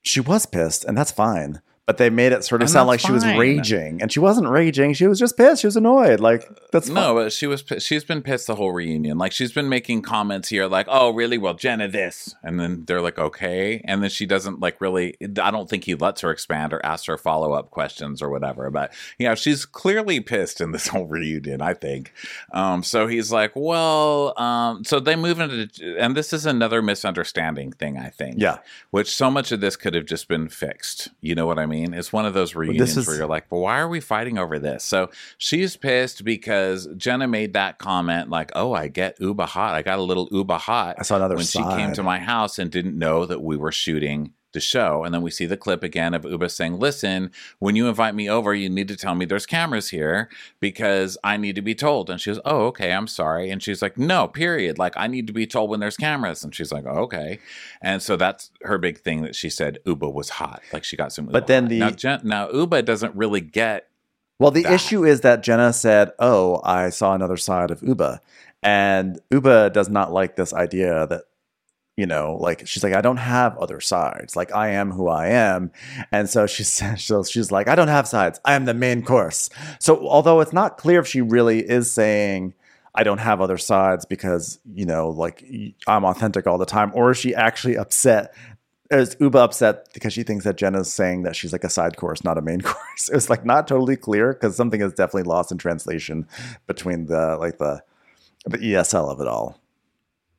she was pissed and that's fine. But they made it sort of and sound like fine. She was raging. And she wasn't raging. She was just pissed. She was annoyed. Like, that's fine. No, but she was, she's been pissed the whole reunion. Like, she's been making comments here like, oh, really? Well, Jenna, this. And then they're like, okay. And then she doesn't, like, really, I don't think he lets her expand or ask her follow-up questions or whatever. But, you know, she's clearly pissed in this whole reunion, I think. Um, so he's like, well, um, so they move into, and this is another misunderstanding thing, I think. Yeah. Which so much of this could have just been fixed. You know what I mean? It's one of those reunions is, where you're like, well, why are we fighting over this? So she's pissed because Jenna made that comment like, oh, I get Uba hot. I got a little Uba hot I saw another when side. She came to my house and didn't know that we were shooting the show. And then we see the clip again of Uba saying, listen, when you invite me over, you need to tell me there's cameras here because I need to be told. And she goes, oh, okay, I'm sorry. And she's like, no, period. Like, I need to be told when there's cameras. And she's like, oh, okay. And so that's her big thing that she said Uba was hot. Like, she got some Uba But then hot. the now, Jen, now Uba doesn't really get Well, the that. issue is that Jenna said, oh, I saw another side of Uba. And Uba does not like this idea that, you know, like, she's like, I don't have other sides. Like, I am who I am. And so she says, so she's like, I don't have sides. I am the main course. So although it's not clear if she really is saying, I don't have other sides because, you know, like, I'm authentic all the time. Or is she actually upset? Is Uba upset because she thinks that Jenna's saying that she's like a side course, not a main course? It was like not totally clear because something is definitely lost in translation between the, like, the, the E S L of it all.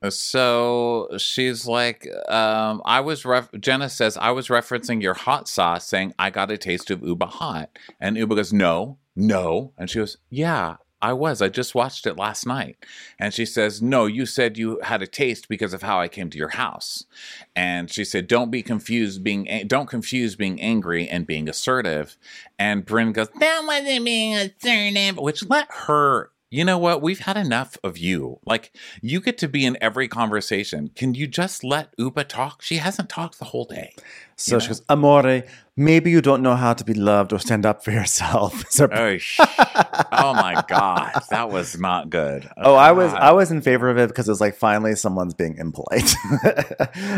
So she's like, um, I was, ref- Jenna says, I was referencing your hot sauce saying, I got a taste of Uba hot. And Uba goes, no, no. And she goes, yeah, I was. I just watched it last night. And she says, no, you said you had a taste because of how I came to your house. And she said, don't be confused being, a- don't confuse being angry and being assertive. And Brynn goes, that wasn't being assertive, which let her. You know what? We've had enough of you. Like, you get to be in every conversation. Can you just let Uba talk? She hasn't talked the whole day. So you know? She goes, Amore, maybe you don't know how to be loved or stand up for yourself. oh, sh- oh my God. That was not good. Oh, oh I was I was in favor of it because it was like, finally someone's being impolite.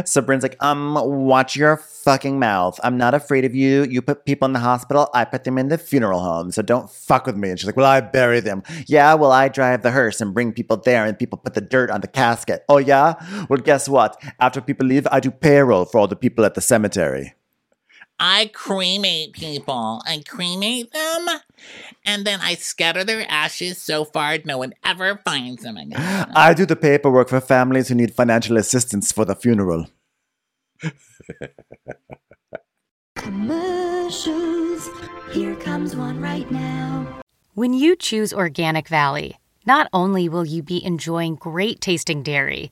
So Bryn's like, um, watch your fucking mouth. I'm not afraid of you. You put people in the hospital. I put them in the funeral home. So don't fuck with me. And she's like, well, I bury them. Yeah, well, I drive the hearse and bring people there and people put the dirt on the casket. Oh, yeah? Well, guess what? After people leave, I do payroll for all the people at the cemetery. I cremate people. I cremate them, and then I scatter their ashes so far no one ever finds them again. I do the paperwork for families who need financial assistance for the funeral. Commercials. Here comes one right now. When you choose Organic Valley, not only will you be enjoying great tasting dairy,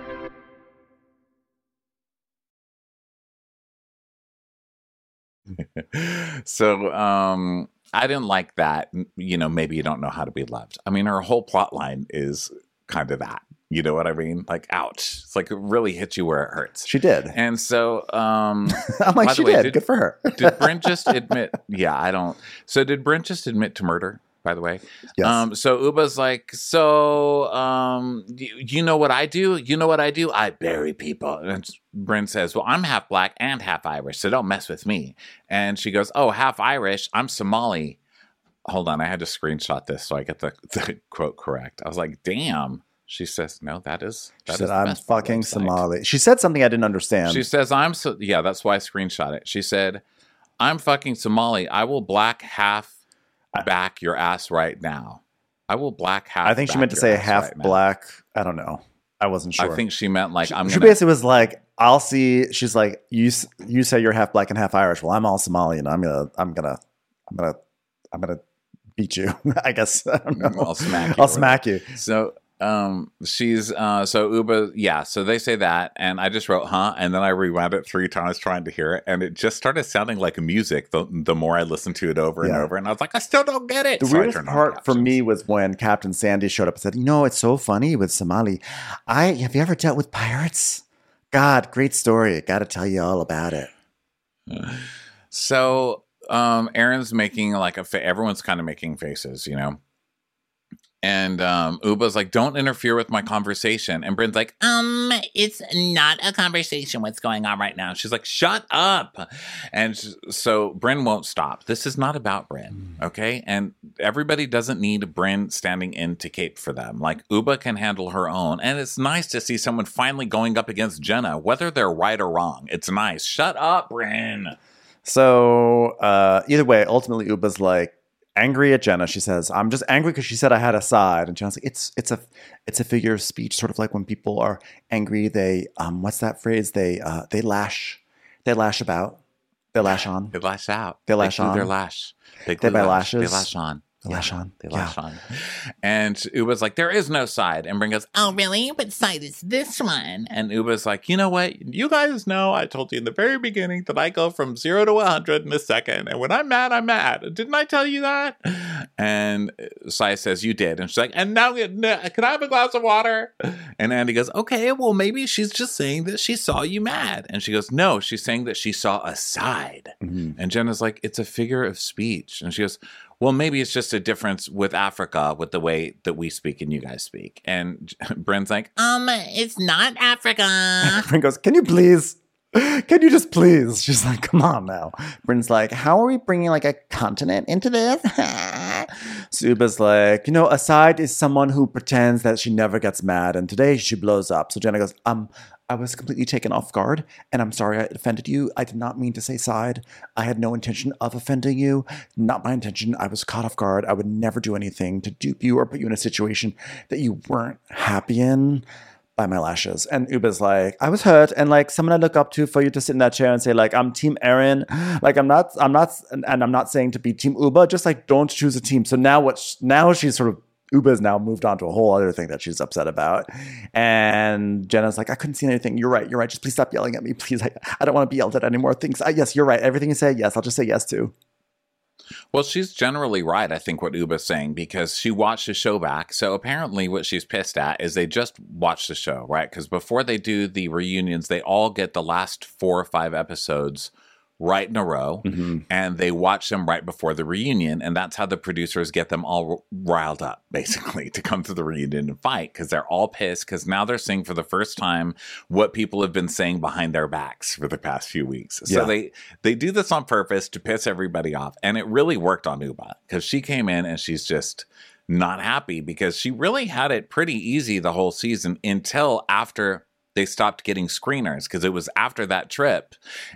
So, um, I didn't like that. You know, maybe you don't know how to be loved. I mean, her whole plot line is kind of that, you know what I mean? Like, ouch. It's like, it really hit you where it hurts. She did. And so, um, I'm like, she way, did. did. Good for her. Did Brent just admit? Yeah, I don't. So did Brent just admit to murder, by the way? Yes. Um, so Uba's like, so, um, you, you know what I do? You know what I do? I bury people. And Brent says, well, I'm half black and half Irish, so don't mess with me. And she goes, oh, half Irish. I'm Somali. Hold on, I had to screenshot this so I get the, the quote correct. I was like, damn. She says, no, that is. That she is said, I'm fucking Somali. She said something I didn't understand. She says, I'm so. Yeah, that's why I screenshot it. She said, I'm fucking Somali. I will black half back your ass right now. I will black half. I think back she meant to say half right black. Now. I don't know. I wasn't sure. I think she meant like, she, I'm She gonna- basically was like, I'll see. She's like, you you say you're half black and half Irish. Well, I'm all Somali and I'm going to, I'm going to, I'm going to, I'm going to. Beat you, I guess. I don't know. I'll smack you. I'll smack you. So um, she's uh, so Uba, yeah. So they say that, and I just wrote huh, and then I rewound it three times trying to hear it, and it just started sounding like music. The, the more I listened to it over yeah. and over, and I was like, I still don't get it. The so weirdest part for me was when Captain Sandy showed up and said, "You know, it's so funny with Somali. I have you ever dealt with pirates? God, great story. Got to tell you all about it." So. Um, Erin's making like a fa- everyone's kind of making faces, you know, and um, Uba's like, don't interfere with my conversation. And Bryn's like, um, it's not a conversation. What's going on right now? She's like, shut up. And sh- so Bryn won't stop. This is not about Bryn. Okay. And everybody doesn't need Bryn standing in to cape for them. Like Uba can handle her own. And it's nice to see someone finally going up against Jenna, whether they're right or wrong. It's nice. Shut up, Bryn. So uh, either way, ultimately Uba's like angry at Jenna. She says, "I'm just angry because she said I had a side." And Jenna's like, "It's it's a it's a figure of speech, sort of like when people are angry, they um what's that phrase? They uh they lash, they lash about, they lash on, they lash out, they lash they on, their lash, they, they buy lash. lashes, they lash on." They yeah. lash on. They lash yeah. on. And Uba's like, there is no side. And Bryn goes, oh, really? What side is this one? And Uba's like, you know what? You guys know I told you in the very beginning that I go from zero to one hundred in a second. And when I'm mad, I'm mad. Didn't I tell you that? And Sai says, you did. And she's like, and now can I have a glass of water? And Andy goes, okay, well, maybe she's just saying that she saw you mad. And she goes, no, she's saying that she saw a side. Mm-hmm. And Jenna's like, it's a figure of speech. And she goes, well, maybe it's just a difference with Africa, with the way that we speak and you guys speak. And Bryn's like, um, it's not Africa. Bryn goes, can you please? Can you just please? She's like, come on now. Bryn's like, how are we bringing like a continent into this? So Uba's like, you know, a side is someone who pretends that she never gets mad. And today she blows up. So Jenna goes, um, I was completely taken off guard, and I'm sorry I offended you. I did not mean to say side. I had no intention of offending you. Not my intention. I was caught off guard. I would never do anything to dupe you or put you in a situation that you weren't happy in by my lashes. And Uba's like, I was hurt, and like someone I look up to for you to sit in that chair and say like, I'm Team Erin. Like I'm not, I'm not, and, and I'm not saying to be Team Uba. Just like don't choose a team. So now what? Sh- now she's sort of. Uba's now moved on to a whole other thing that she's upset about. And Jenna's like, I couldn't see anything. You're right. You're right. Just please stop yelling at me. Please. I, I don't want to be yelled at anymore. Things. I, yes, you're right. Everything you say, yes. I'll just say yes to. Well, she's generally right, I think, what Uba's saying, because she watched the show back. So apparently what she's pissed at is they just watched the show, right? Because before they do the reunions, they all get the last four or five episodes right in a row, mm-hmm. and they watch them right before the reunion, and that's how the producers get them all riled up, basically, to come to the reunion and fight, because they're all pissed, because now they're seeing for the first time what people have been saying behind their backs for the past few weeks. So yeah. they, they do this on purpose to piss everybody off, and it really worked on Uba, because she came in and she's just not happy, because she really had it pretty easy the whole season until after they stopped getting screeners because it was after that trip,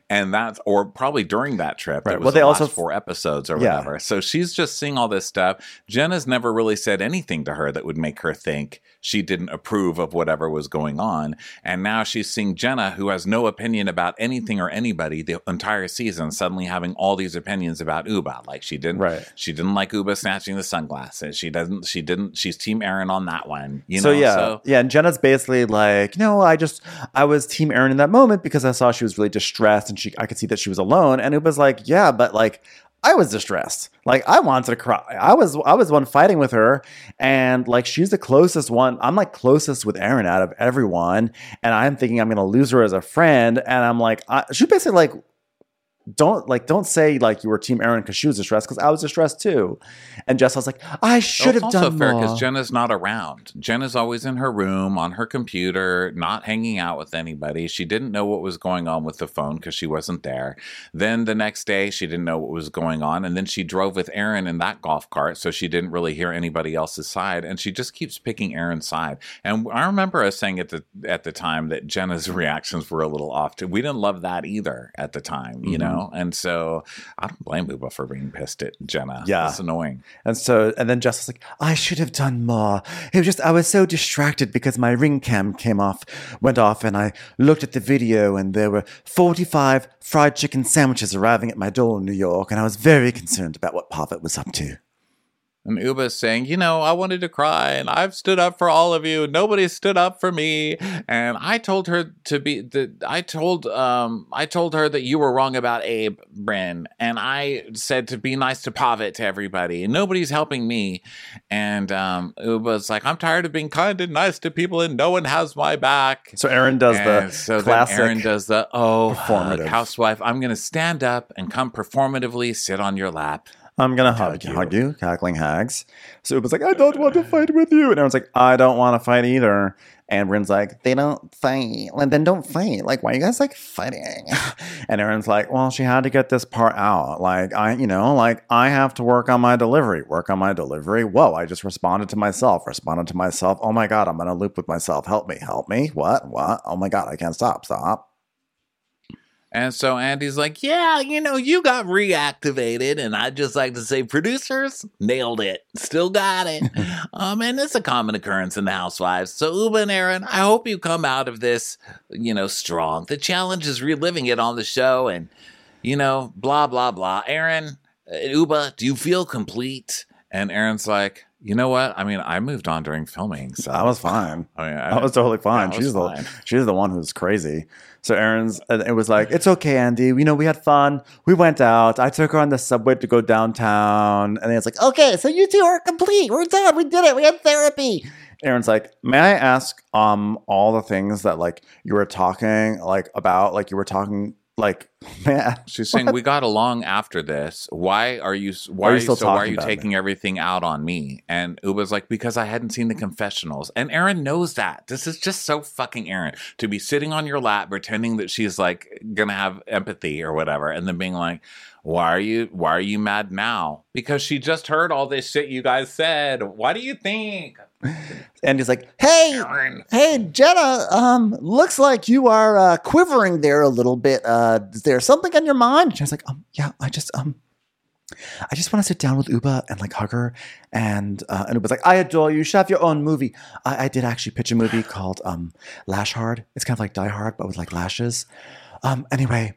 and that's or probably during that trip. Right. It was well, they the also last four episodes or yeah. whatever. So she's just seeing all this stuff. Jenna's never really said anything to her that would make her think she didn't approve of whatever was going on. And now she's seeing Jenna, who has no opinion about anything or anybody the entire season, suddenly having all these opinions about Uba. Like she didn't, right. she didn't like Uba snatching the sunglasses. She doesn't. She didn't. She's Team Erin on that one. You so, know. Yeah, so yeah, yeah. And Jenna's basically like, you know, I just. Just, I was Team Erin in that moment because I saw she was really distressed and she I could see that she was alone, and it was like, yeah, but like I was distressed. Like I wanted to cry. I was I was one fighting with her, and like she's the closest one. I'm like closest with Erin out of everyone, and I'm thinking I'm gonna lose her as a friend, and I'm like I, she's basically like don't like don't say like you were Team Erin because she was distressed, because I was distressed too. And Jessel's like, I should have done more. It's also fair because Jenna's not around. Jenna's always in her room on her computer, not hanging out with anybody. She didn't know what was going on with the phone because she wasn't there. Then the next day she didn't know what was going on, and then she drove with Erin in that golf cart, so she didn't really hear anybody else's side, and she just keeps picking Erin's side. And I remember us saying at the at the time that Jenna's reactions were a little off too. We didn't love that either at the time, you mm-hmm. know. And so I don't blame Uba for being pissed at Jenna. Yeah. It's annoying. And so, and then Jessel's like, I should have done more. It was just, I was so distracted because my ring cam came off, went off, and I looked at the video, and there were forty-five fried chicken sandwiches arriving at my door in New York. And I was very concerned about what Parvati was up to. And Uba's saying, you know, I wanted to cry, and I've stood up for all of you. Nobody stood up for me. And I told her to be that I told um I told her that you were wrong about Abe Bryn. And I said to be nice to Pavit to everybody. And nobody's helping me. And um Uba's like, I'm tired of being kind and nice to people, and no one has my back. So Erin does and the so classic Erin does the oh uh, housewife, I'm gonna stand up and come performatively sit on your lap. I'm going to hug you. hug you, cackling hags. So Uba's like, I don't want to fight with you. And everyone's like, I don't want to fight either. And Bryn's like, they don't fight. Like, then don't fight. Like, why are you guys, like, fighting? And Erin's like, well, she had to get this part out. Like, I, you know, like, I have to work on my delivery. Work on my delivery. Whoa, I just responded to myself. Responded to myself. Oh, my God, I'm in a loop with myself. Help me. Help me. What? What? Oh, my God, I can't stop. Stop. And so Andy's like, yeah, you know, you got reactivated. And I'd just like to say, producers, nailed it. Still got it. um, and it's a common occurrence in the Housewives. So Uba and Erin, I hope you come out of this, you know, strong. The challenge is reliving it on the show and, you know, blah, blah, blah. Erin, Uba, do you feel complete? And Erin's like, you know what? I mean, I moved on during filming, so I was fine. I mean, I, I was totally fine. Yeah, was she's fine. the she's the one who's crazy. So Erin's, and it was like, it's okay, Andy. You know, we had fun. We went out. I took her on the subway to go downtown, and then it's like, okay, so you two are complete. We're done. We did it. We had therapy. Erin's like, may I ask, um, all the things that like you were talking like about, like you were talking. Like, man, she's saying what? We got along after this. Why are you? Why are you still so? Why are you taking me? Everything out on me? And Uba's like, because I hadn't seen the confessionals. And Erin knows that. This is just so fucking Erin to be sitting on your lap, pretending that she's like gonna have empathy or whatever, and then being like, why are you? Why are you mad now? Because she just heard all this shit you guys said. What do you think? And he's like, hey, Erin. hey, Jenna, um, looks like you are uh, quivering there a little bit. Uh, is there something on your mind? And she's like, um, yeah, I just, um, I just want to sit down with Uba and like hug her. And, uh, and Uba's like, I adore you. You should have your own movie. I, I did actually pitch a movie called um, Lash Hard. It's kind of like Die Hard, but with like lashes. Um, anyway,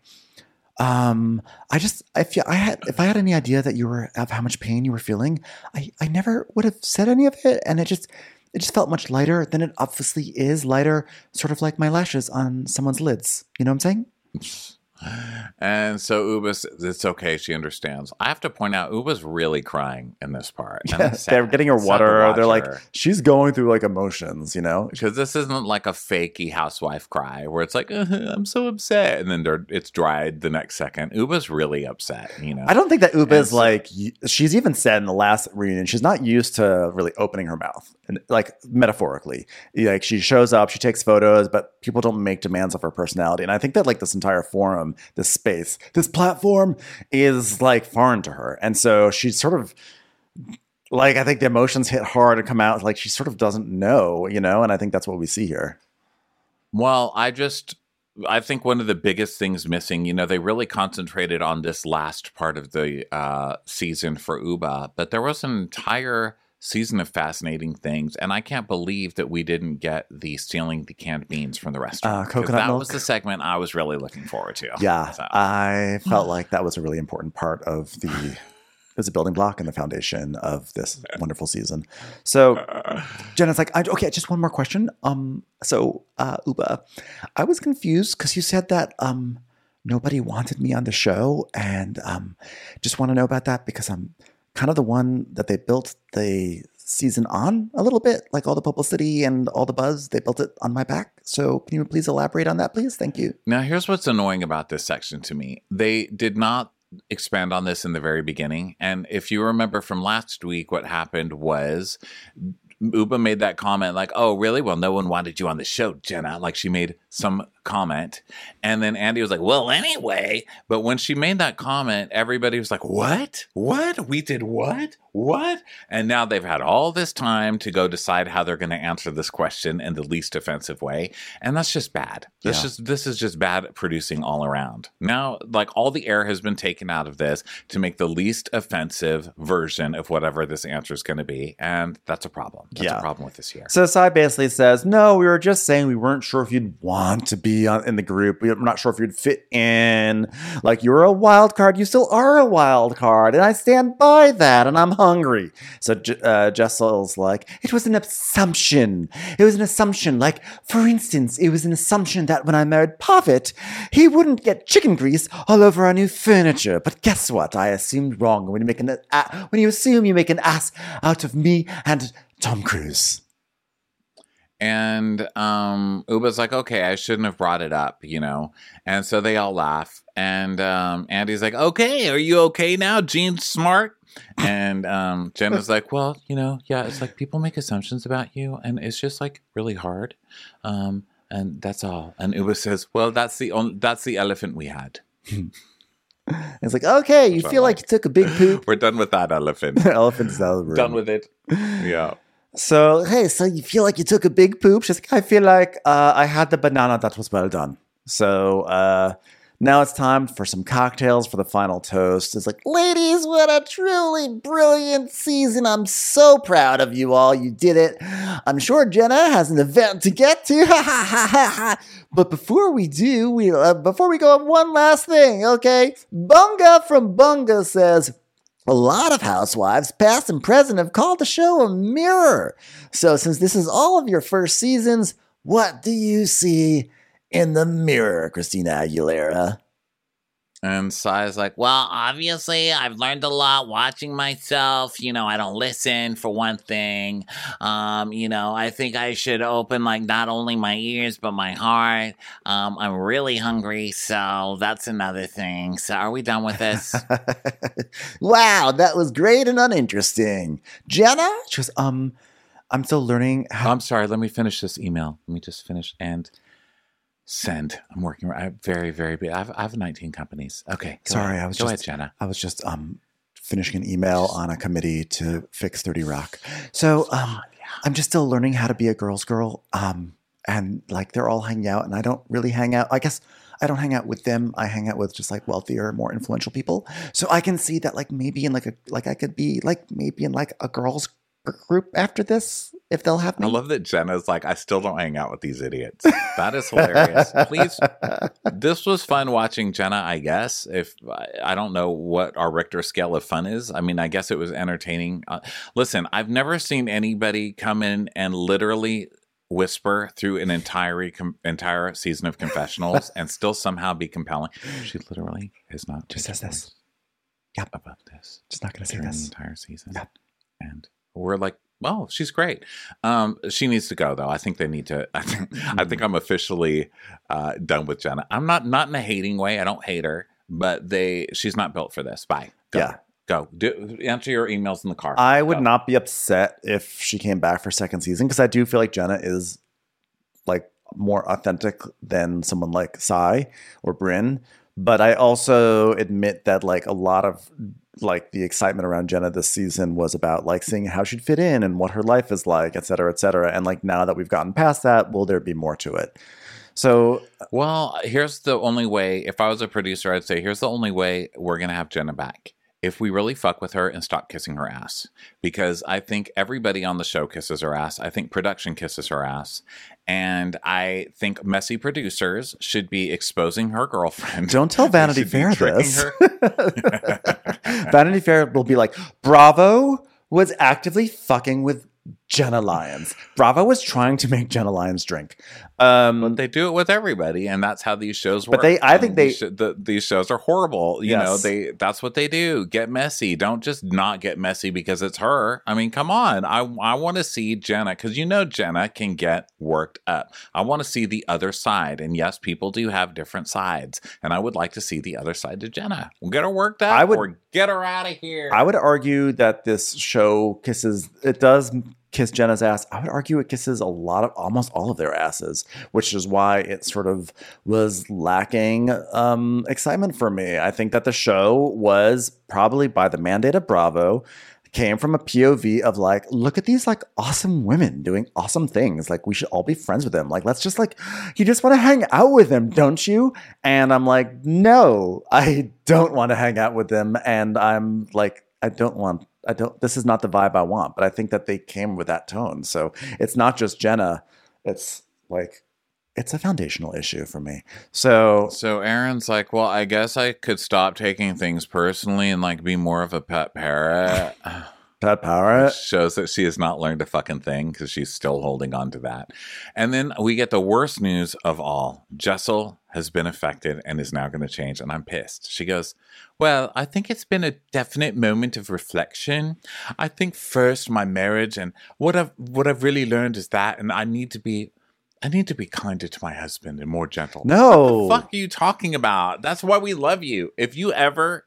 um, I just, if you, I had, if I had any idea that you were, of how much pain you were feeling, I, I never would have said any of it. And it just, it just felt much lighter than it obviously is lighter, sort of like my lashes on someone's lids. You know what I'm saying? And so Uba says, it's okay. She understands. I have to point out, Uba's really crying in this part. And yeah, they're getting her water. They're like, her. She's going through like emotions, you know? Because this isn't like a fakey housewife cry where it's like, uh-huh, I'm so upset. And then it's dried the next second. Uba's really upset, you know? I don't think that Uba's so, like, she's even said in the last reunion, she's not used to really opening her mouth. And like metaphorically, like she shows up, she takes photos, but people don't make demands of her personality. And I think that like this entire forum, this space, this platform is like foreign to her. And so she's sort of like, I think the emotions hit hard and come out like she sort of doesn't know, you know, and I think that's what we see here. Well, I just, I think one of the biggest things missing, you know, they really concentrated on this last part of the uh, season for Uba, but there was an entire season of fascinating things, and I can't believe that we didn't get the stealing the canned beans from the restaurant. Uh, coconut that milk. Was the segment I was really looking forward to. Yeah, so. I felt like that was a really important part of the, it was a building block and the foundation of this wonderful season. So Jenna's like, I, okay, just one more question. Um, so uh, Uba, I was confused because you said that um, nobody wanted me on the show, and um, just want to know about that because I'm kind of the one that they built the season on a little bit, like all the publicity and all the buzz, they built it on my back. So can you please elaborate on that, please? Thank you. Now, here's what's annoying about this section to me. They did not expand on this in the very beginning. And if you remember from last week, what happened was Uba made that comment like, oh, really? Well, no one wanted you on the show, Jenna. Like she made some comment. And then Andy was like, well, anyway. But when she made that comment, everybody was like, what? What? We did what? What? And now they've had all this time to go decide how they're going to answer this question in the least offensive way. And that's just bad. That's yeah. just This is just bad producing all around. Now, like all the air has been taken out of this to make the least offensive version of whatever this answer is going to be. And that's a problem. That's yeah. a problem with this year. So Sai basically says, no, we were just saying we weren't sure if you'd want to be on, in the group. We're not sure if you'd fit in. Like, you're a wild card. You still are a wild card. And I stand by that. And I'm hungry. So uh, Jessel's like, it was an assumption. It was an assumption. Like, for instance, it was an assumption that when I married Pavitt, he wouldn't get chicken grease all over our new furniture. But guess what? I assumed wrong. When you make an uh, when you assume, you make an ass out of me and Tom Cruise. And um, Uba's like, okay, I shouldn't have brought it up, you know. And so they all laugh. And um, Andy's like, okay, are you okay now, Gene Smart? And um, Jenna's like, well, you know, yeah, it's like people make assumptions about you, and it's just like really hard. Um, and that's all. And Uba says, well, that's the on- that's the elephant we had. It's like, okay, you that's feel like. like you took a big poop. We're done with that elephant. Elephant's out of the room. Done with it. Yeah. So, hey, so you feel like you took a big poop? She's like, I feel like uh, I had the banana that was well done. So uh, now it's time for some cocktails for the final toast. It's like, ladies, what a truly brilliant season. I'm so proud of you all. You did it. I'm sure Jenna has an event to get to. Ha ha ha ha ha. But before we do, we uh, before we go, one last thing, okay? Bunga from Bunga says, a lot of housewives, past and present, have called the show a mirror. So since this is all of your first seasons, what do you see in the mirror, Christina Aguilera? And Sai's like, well, obviously, I've learned a lot watching myself. You know, I don't listen, for one thing. Um, you know, I think I should open, like, not only my ears, but my heart. Um, I'm really hungry, so that's another thing. So are we done with this? Wow, that was great and uninteresting. Jenna? She was, um, I'm still learning how- I'm sorry, let me finish this email. Let me just finish and- Send. I'm working. I'm very, very big. I have, I have nineteen companies. Okay. Sorry. Ahead. I was go just, ahead, Jenna. I was just um, finishing an email on a committee to fix thirty Rock. So um, I'm just still learning how to be a girl's girl. Um, and like they're all hanging out and I don't really hang out. I guess I don't hang out with them. I hang out with just like wealthier, more influential people. So I can see that like maybe in like a, like I could be like maybe in like a girl's group after this if they'll have me. I love that Jenna's like, I still don't hang out with these idiots. That is hilarious. Please, this was fun watching Jenna, I guess. If I don't know what our Richter scale of fun is. I mean, I guess it was entertaining. Uh, listen, I've never seen anybody come in and literally whisper through an entire com- entire season of confessionals and still somehow be compelling. She literally is not just says this. Yep. About this. Just not going to say this. Entire season. Yep. And we're like, well, she's great. Um, she needs to go, though. I think they need to. I think, mm-hmm. I think I'm officially uh, done with Jenna. I'm not not in a hating way. I don't hate her, but they she's not built for this. Bye. Go. Yeah. Go. Do, answer your emails in the car. I go. would not be upset if she came back for second season because I do feel like Jenna is like more authentic than someone like Sai or Brynn. But I also admit that like a lot of like the excitement around Jenna this season was about like seeing how she'd fit in and what her life is like, et cetera, et cetera. And like now that we've gotten past that, will there be more to it? So, well, here's the only way. If I was a producer, I'd say, here's the only way we're going to have Jenna back. If we really fuck with her and stop kissing her ass. Because I think everybody on the show kisses her ass. I think production kisses her ass. And I think messy producers should be exposing her girlfriend. Don't tell Vanity Fair this. Vanity Fair will be like, Bravo was actively fucking with Jenna Lyons. Bravo was trying to make Jenna Lyons drink. Um, but they do it with everybody, and that's how these shows work. But they, I think they, these, sh- the, these shows are horrible. You yes. know, they that's what they do. Get messy. Don't just not get messy because it's her. I mean, come on. I I want to see Jenna, because you know Jenna can get worked up. I want to see the other side. And yes, people do have different sides, and I would like to see the other side to Jenna. Get her worked up, I would, or get her out of here. I would argue that this show kisses. It does. Kiss Jenna's ass. I would argue it kisses a lot of almost all of their asses, which is why it sort of was lacking um, excitement for me. I think that the show was probably by the mandate of Bravo, came from a P O V of like, look at these like awesome women doing awesome things. Like we should all be friends with them. Like, let's just like, you just want to hang out with them, don't you? And I'm like, no, I don't want to hang out with them. And I'm like, I don't want I don't, this is not the vibe I want, but I think that they came with that tone. So it's not just Jenna. It's like, it's a foundational issue for me. So, so Erin's like, well, I guess I could stop taking things personally and like be more of a pet parrot. Pet parrot. Which shows that she has not learned a fucking thing because she's still holding on to that. And then we get the worst news of all. Jessel has been affected and is now going to change, and I'm pissed. She goes, well, I think it's been a definite moment of reflection. I think first my marriage, and what I've what I've really learned is that, and I need to be I need to be kinder to my husband and more gentle. No. What the fuck are you talking about? That's why we love you. If you ever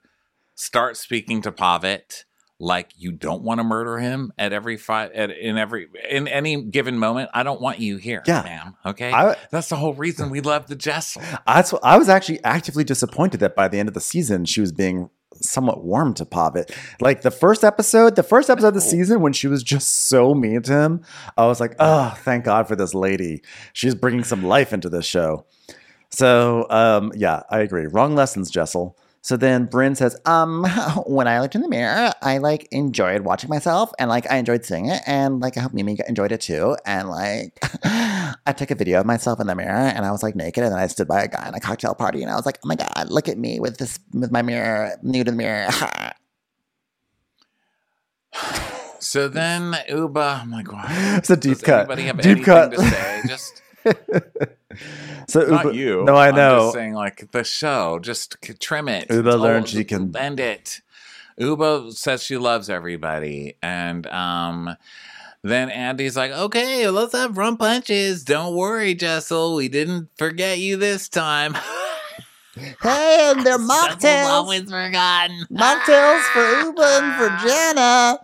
start speaking to Pavitt like you don't want to murder him at every fight, at in every in any given moment, I don't want you here, yeah. ma'am. Okay, I, that's the whole reason we love the Jessel. I, I was actually actively disappointed that by the end of the season, she was being somewhat warm to Pavitt. Like the first episode, the first episode of the season when she was just so mean to him, I was like, oh, thank God for this lady. She's bringing some life into this show. So um, yeah, I agree. Wrong lessons, Jessel. So then Brynn says, um, when I looked in the mirror, I, like, enjoyed watching myself, and, like, I enjoyed seeing it, and, like, I hope Mimi enjoyed it, too, and, like, I took a video of myself in the mirror, and I was, like, naked, and then I stood by a guy in a cocktail party, and I was like, oh, my God, look at me with this, with my mirror, nude in the mirror. So then Uba, I'm like, wow. It's a deep cut. Does anybody have anything to say? Just... So Uba, not you. No, I know. I'm just saying, like the show, just trim it. Uba learned she can bend it. Uba says she loves everybody, and um, then Andy's like, "Okay, let's have rum punches. Don't worry, Jessel, we didn't forget you this time." Hey, and they're mocktails. Always forgotten. Mocktails for Uba and for Jenna.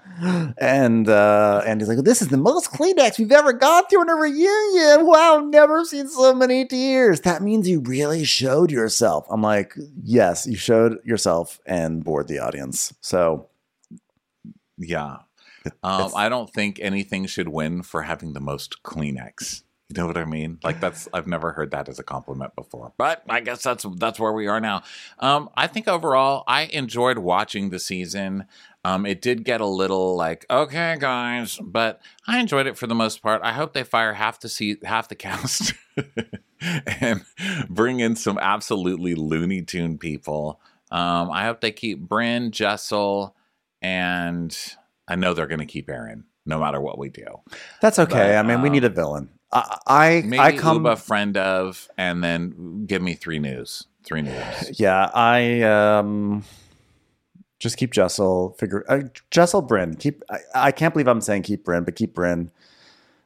And uh, Andy's like, this is the most Kleenex we've ever gone through in a reunion. Wow, never seen so many tears. That means you really showed yourself. I'm like, yes, you showed yourself and bored the audience. So, yeah. Um, I don't think anything should win for having the most Kleenex. You know what I mean? Like that's, I've never heard that as a compliment before, but I guess that's, that's where we are now. Um, I think overall I enjoyed watching the season. Um, it did get a little like, okay guys, but I enjoyed it for the most part. I hope they fire half the seat, half the cast and bring in some absolutely Looney Tune people. Um, I hope they keep Brynn, Jessel, and I know they're going to keep Erin no matter what we do. That's okay. But, I mean, um, we need a villain. I, I maybe I come Uba friend of, and then give me three news, three news. Yeah, I um, just keep Jessel. Figure uh, Jessel Brynn. Keep. I, I can't believe I'm saying keep Brynn, but keep Brynn.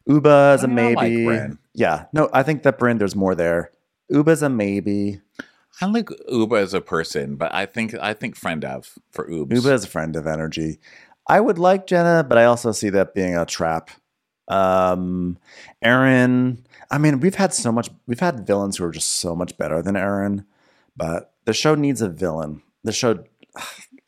Uba's a maybe. I like Brynn. Yeah, no, I think that Brynn. There's more there. Uba's a maybe. I like Uba as a person, but I think I think friend of for Uba. Uba is a friend of energy. I would like Jenna, but I also see that being a trap. Um, Erin, I mean, we've had so much, we've had villains who are just so much better than Erin, but the show needs a villain. The show,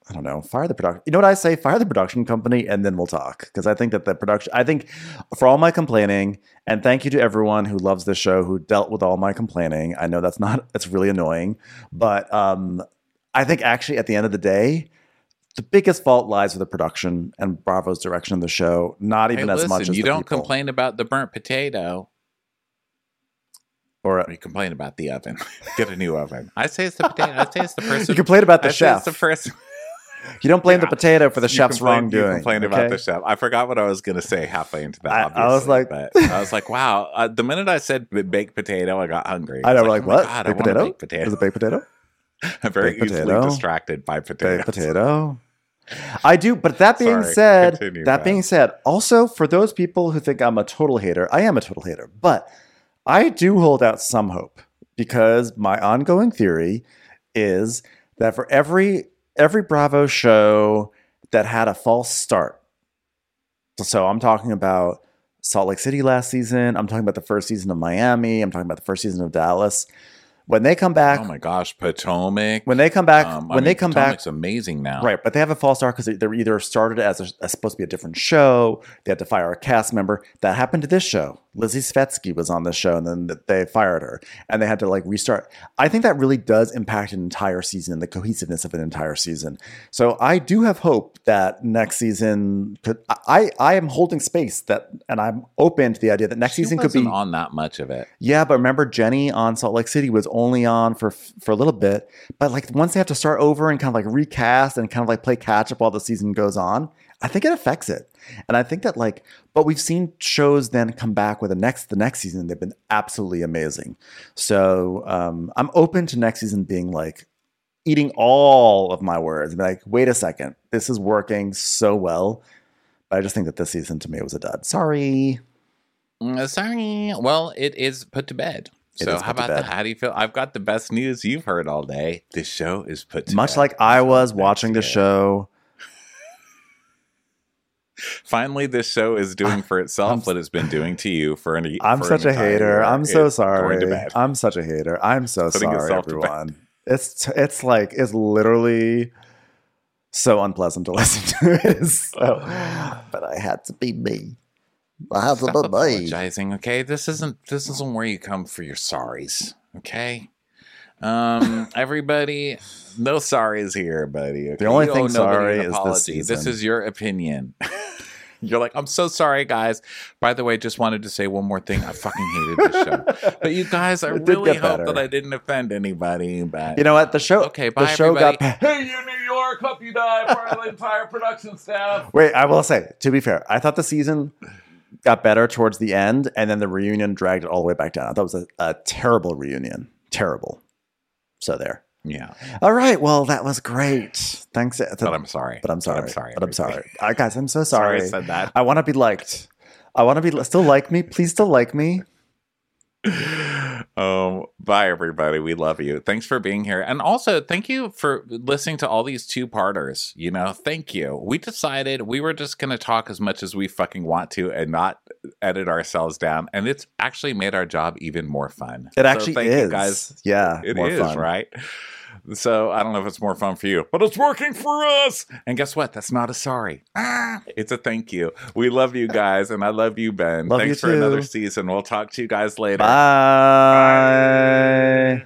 I don't know, fire the production. You know what I say? Fire the production company and then we'll talk. Because I think that the production, I think for all my complaining, and thank you to everyone who loves this show, who dealt with all my complaining. I know that's not, it's really annoying. But um, I think actually at the end of the day, the biggest fault lies with the production and Bravo's direction of the show. Not even hey, as listen, much as you the don't people. Complain about the burnt potato. Or, a, or you complain about the oven. Get a new oven. I say it's the potato. I say it's the person. You complain about the I chef. It's the person. You don't blame yeah. the potato for the you chef's complain, wrongdoing. You complained okay? about the chef. I forgot what I was going to say halfway into that. I, obviously, I was like, but I was like, wow. Uh, the minute I said baked potato, I got hungry. I, I know. Like, like, what? Oh God, baked I potato? Baked potato. Is it baked potato? I'm very baked easily potato. Distracted by potatoes. Baked potato. I do, but that being Sorry, said, continue, that man. being said, also for those people who think I'm a total hater, I am a total hater, but I do hold out some hope because my ongoing theory is that for every every Bravo show that had a false start, so I'm talking about Salt Lake City last season, I'm talking about the first season of Miami, I'm talking about the first season of Dallas. When they come back, oh my gosh, Potomac. When they come back, um, when mean, they come Potomac's back, amazing now, right? But they have a false start because they're either started as a, a, supposed to be a different show. They had to fire a cast member. That happened to this show. Lizzie Svetsky was on this show, and then they fired her, and they had to like restart. I think that really does impact an entire season, the cohesiveness of an entire season. So I do have hope that next season could. I I am holding space that, and I'm open to the idea that next she season could be on that much of it. Yeah, but remember Jenny on Salt Lake City was only on for for a little bit, but like once they have to start over and kind of like recast and kind of like play catch up while the season goes on, I think it affects it. And I think that like, but we've seen shows then come back with the next the next season. They've been absolutely amazing. So um, I'm open to next season being like eating all of my words and be like, wait a second, this is working so well. But I just think that this season to me was a dud. Sorry. Sorry. Well, it is put to bed. It so how about that? How do you feel? I've got the best news you've heard all day. This show is put to Much bed. Much like I was watching the show. Finally, this show is doing for itself I'm, what it's been doing to you for an I'm for such an a hater. I'm so sorry. I'm such a hater. I'm so Putting sorry, everyone. It's it's like it's literally so unpleasant to listen to. It is so, but I had to be me. Stop apologizing, okay? This isn't this isn't where you come for your sorries, okay? Um, everybody, no sorries here, buddy. Okay? The only you thing sorry is this season. This is your opinion. You're like, I'm so sorry, guys. By the way, just wanted to say one more thing. I fucking hated this show. But you guys, I really hope better. that I didn't offend anybody. But you know what? The show, okay, bye, the show got pa- Hey, you New York, hope you die. Part of the entire production staff. Wait, I will say, to be fair, I thought the season got better towards the end, and then the reunion dragged it all the way back down. I thought it was a, a terrible reunion. Terrible. So there. Yeah. All right. Well, that was great. Thanks. To, but I'm sorry. But I'm sorry. But I'm sorry. But I'm sorry. I, guys, I'm so sorry. Sorry I said that. I want to be liked. I want to be still like me. Please still like me. Um, bye, everybody. We love you. Thanks for being here. And also, thank you for listening to all these two-parters. You know, thank you. We decided we were just going to talk as much as we fucking want to and not edit ourselves down. And it's actually made our job even more fun. It actually so thank is. You guys. Yeah. It more is, fun. Right? So I don't know if it's more fun for you, but it's working for us. And guess what? That's not a sorry. Ah, it's a thank you. We love you guys. And I love you, Ben. Love Thanks you for too. Another season. We'll talk to you guys later. Bye. Bye.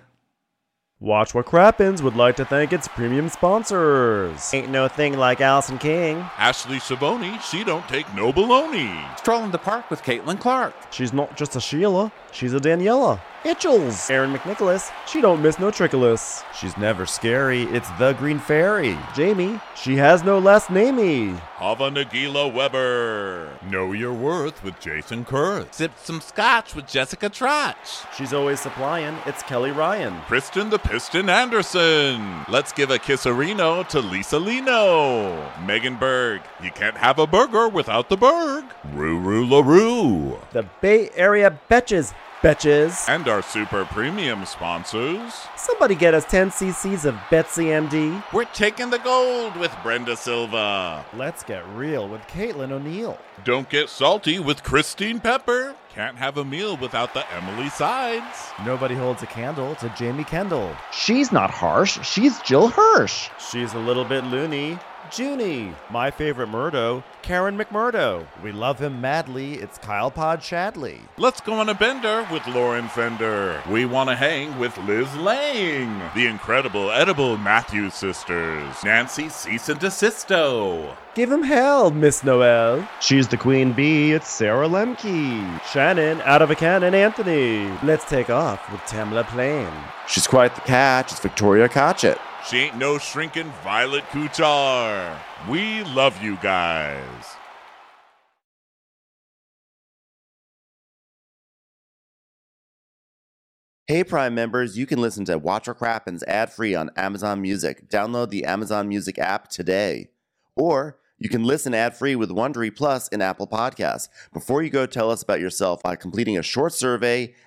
Watch What Crappens would like to thank its premium sponsors. Ain't no thing like Allison King. Ashley Savoni, she don't take no baloney. Strolling the park with Caitlin Clark. She's not just a Sheila, she's a Daniela. Itchels. Erin McNicholas, she don't miss no trickolas. She's never scary, it's the Green Fairy. Jamie, she has no last namey. Hava Nagila Weber. Know Your Worth with Jason Kurth. Sip Some Scotch with Jessica Trotch. She's always supplying, it's Kelly Ryan. Kristen the Piston Anderson. Let's give a kisserino to Lisa Lino. Megan Berg. You can't have a burger without the Berg. Ruru LaRue. The Bay Area Betches. Betches. And our super premium sponsors. Somebody get us ten cc's of Betsy M D. We're taking the gold with Brenda Silva. Let's get real with Caitlin O'Neill. Don't get salty with Christine Pepper. can't have a meal without the Emily sides. Nobody holds a candle to Jamie Kendall. She's not harsh. She's Jill Hirsch. She's a little bit loony. Junie. My favorite Murdo, Karen McMurdo. We love him madly. It's Kyle Pod Shadley. Let's go on a bender with Lauren Fender. We want to hang with Liz Lang. The incredible edible Matthews sisters. Nancy Cease and Desisto. Give him hell, Miss Noel. She's the queen bee. It's Sarah Lemke. Shannon, out of a cannon, Anthony. Let's take off with Tamla Plain. She's quite the catch. It's Victoria Cotchett. She ain't no shrinking Violet Kuchar. We love you guys. Hey, Prime members, you can listen to Watch What Crappens ad-free on Amazon Music. Download the Amazon Music app today. Or you can listen ad-free with Wondery Plus in Apple Podcasts. Before you go, tell us about yourself by completing a short survey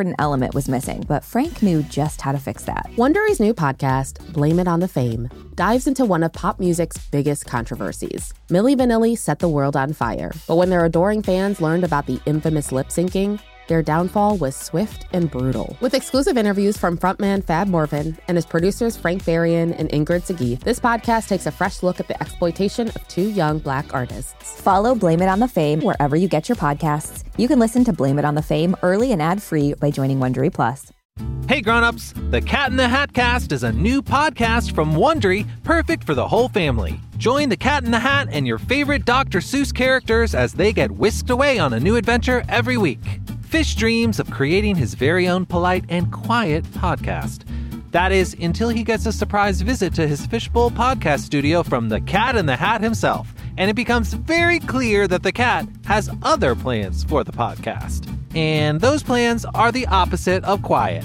An element was missing, but Frank knew just how to fix that. Wondery's new podcast, Blame It on the Fame, dives into one of pop music's biggest controversies. Milli Vanilli set the world on fire, but when their adoring fans learned about the infamous lip-syncing, their downfall was swift and brutal. With exclusive interviews from frontman Fab Morvan and his producers Frank Farian and Ingrid Segui, this podcast takes a fresh look at the exploitation of two young Black artists. Follow Blame It on the Fame wherever you get your podcasts. You can listen to Blame It on the Fame early and ad-free by joining Wondery Plus. Hey grown-ups, the Cat in the Hat cast is a new podcast from Wondery, perfect for the whole family. Join the Cat in the Hat and your favorite Doctor Seuss characters as they get whisked away on a new adventure every week. Fish dreams of creating his very own polite and quiet podcast. That is, until he gets a surprise visit to his Fishbowl podcast studio from the Cat in the Hat himself, and it becomes very clear that the cat has other plans for the podcast. And those plans are the opposite of quiet.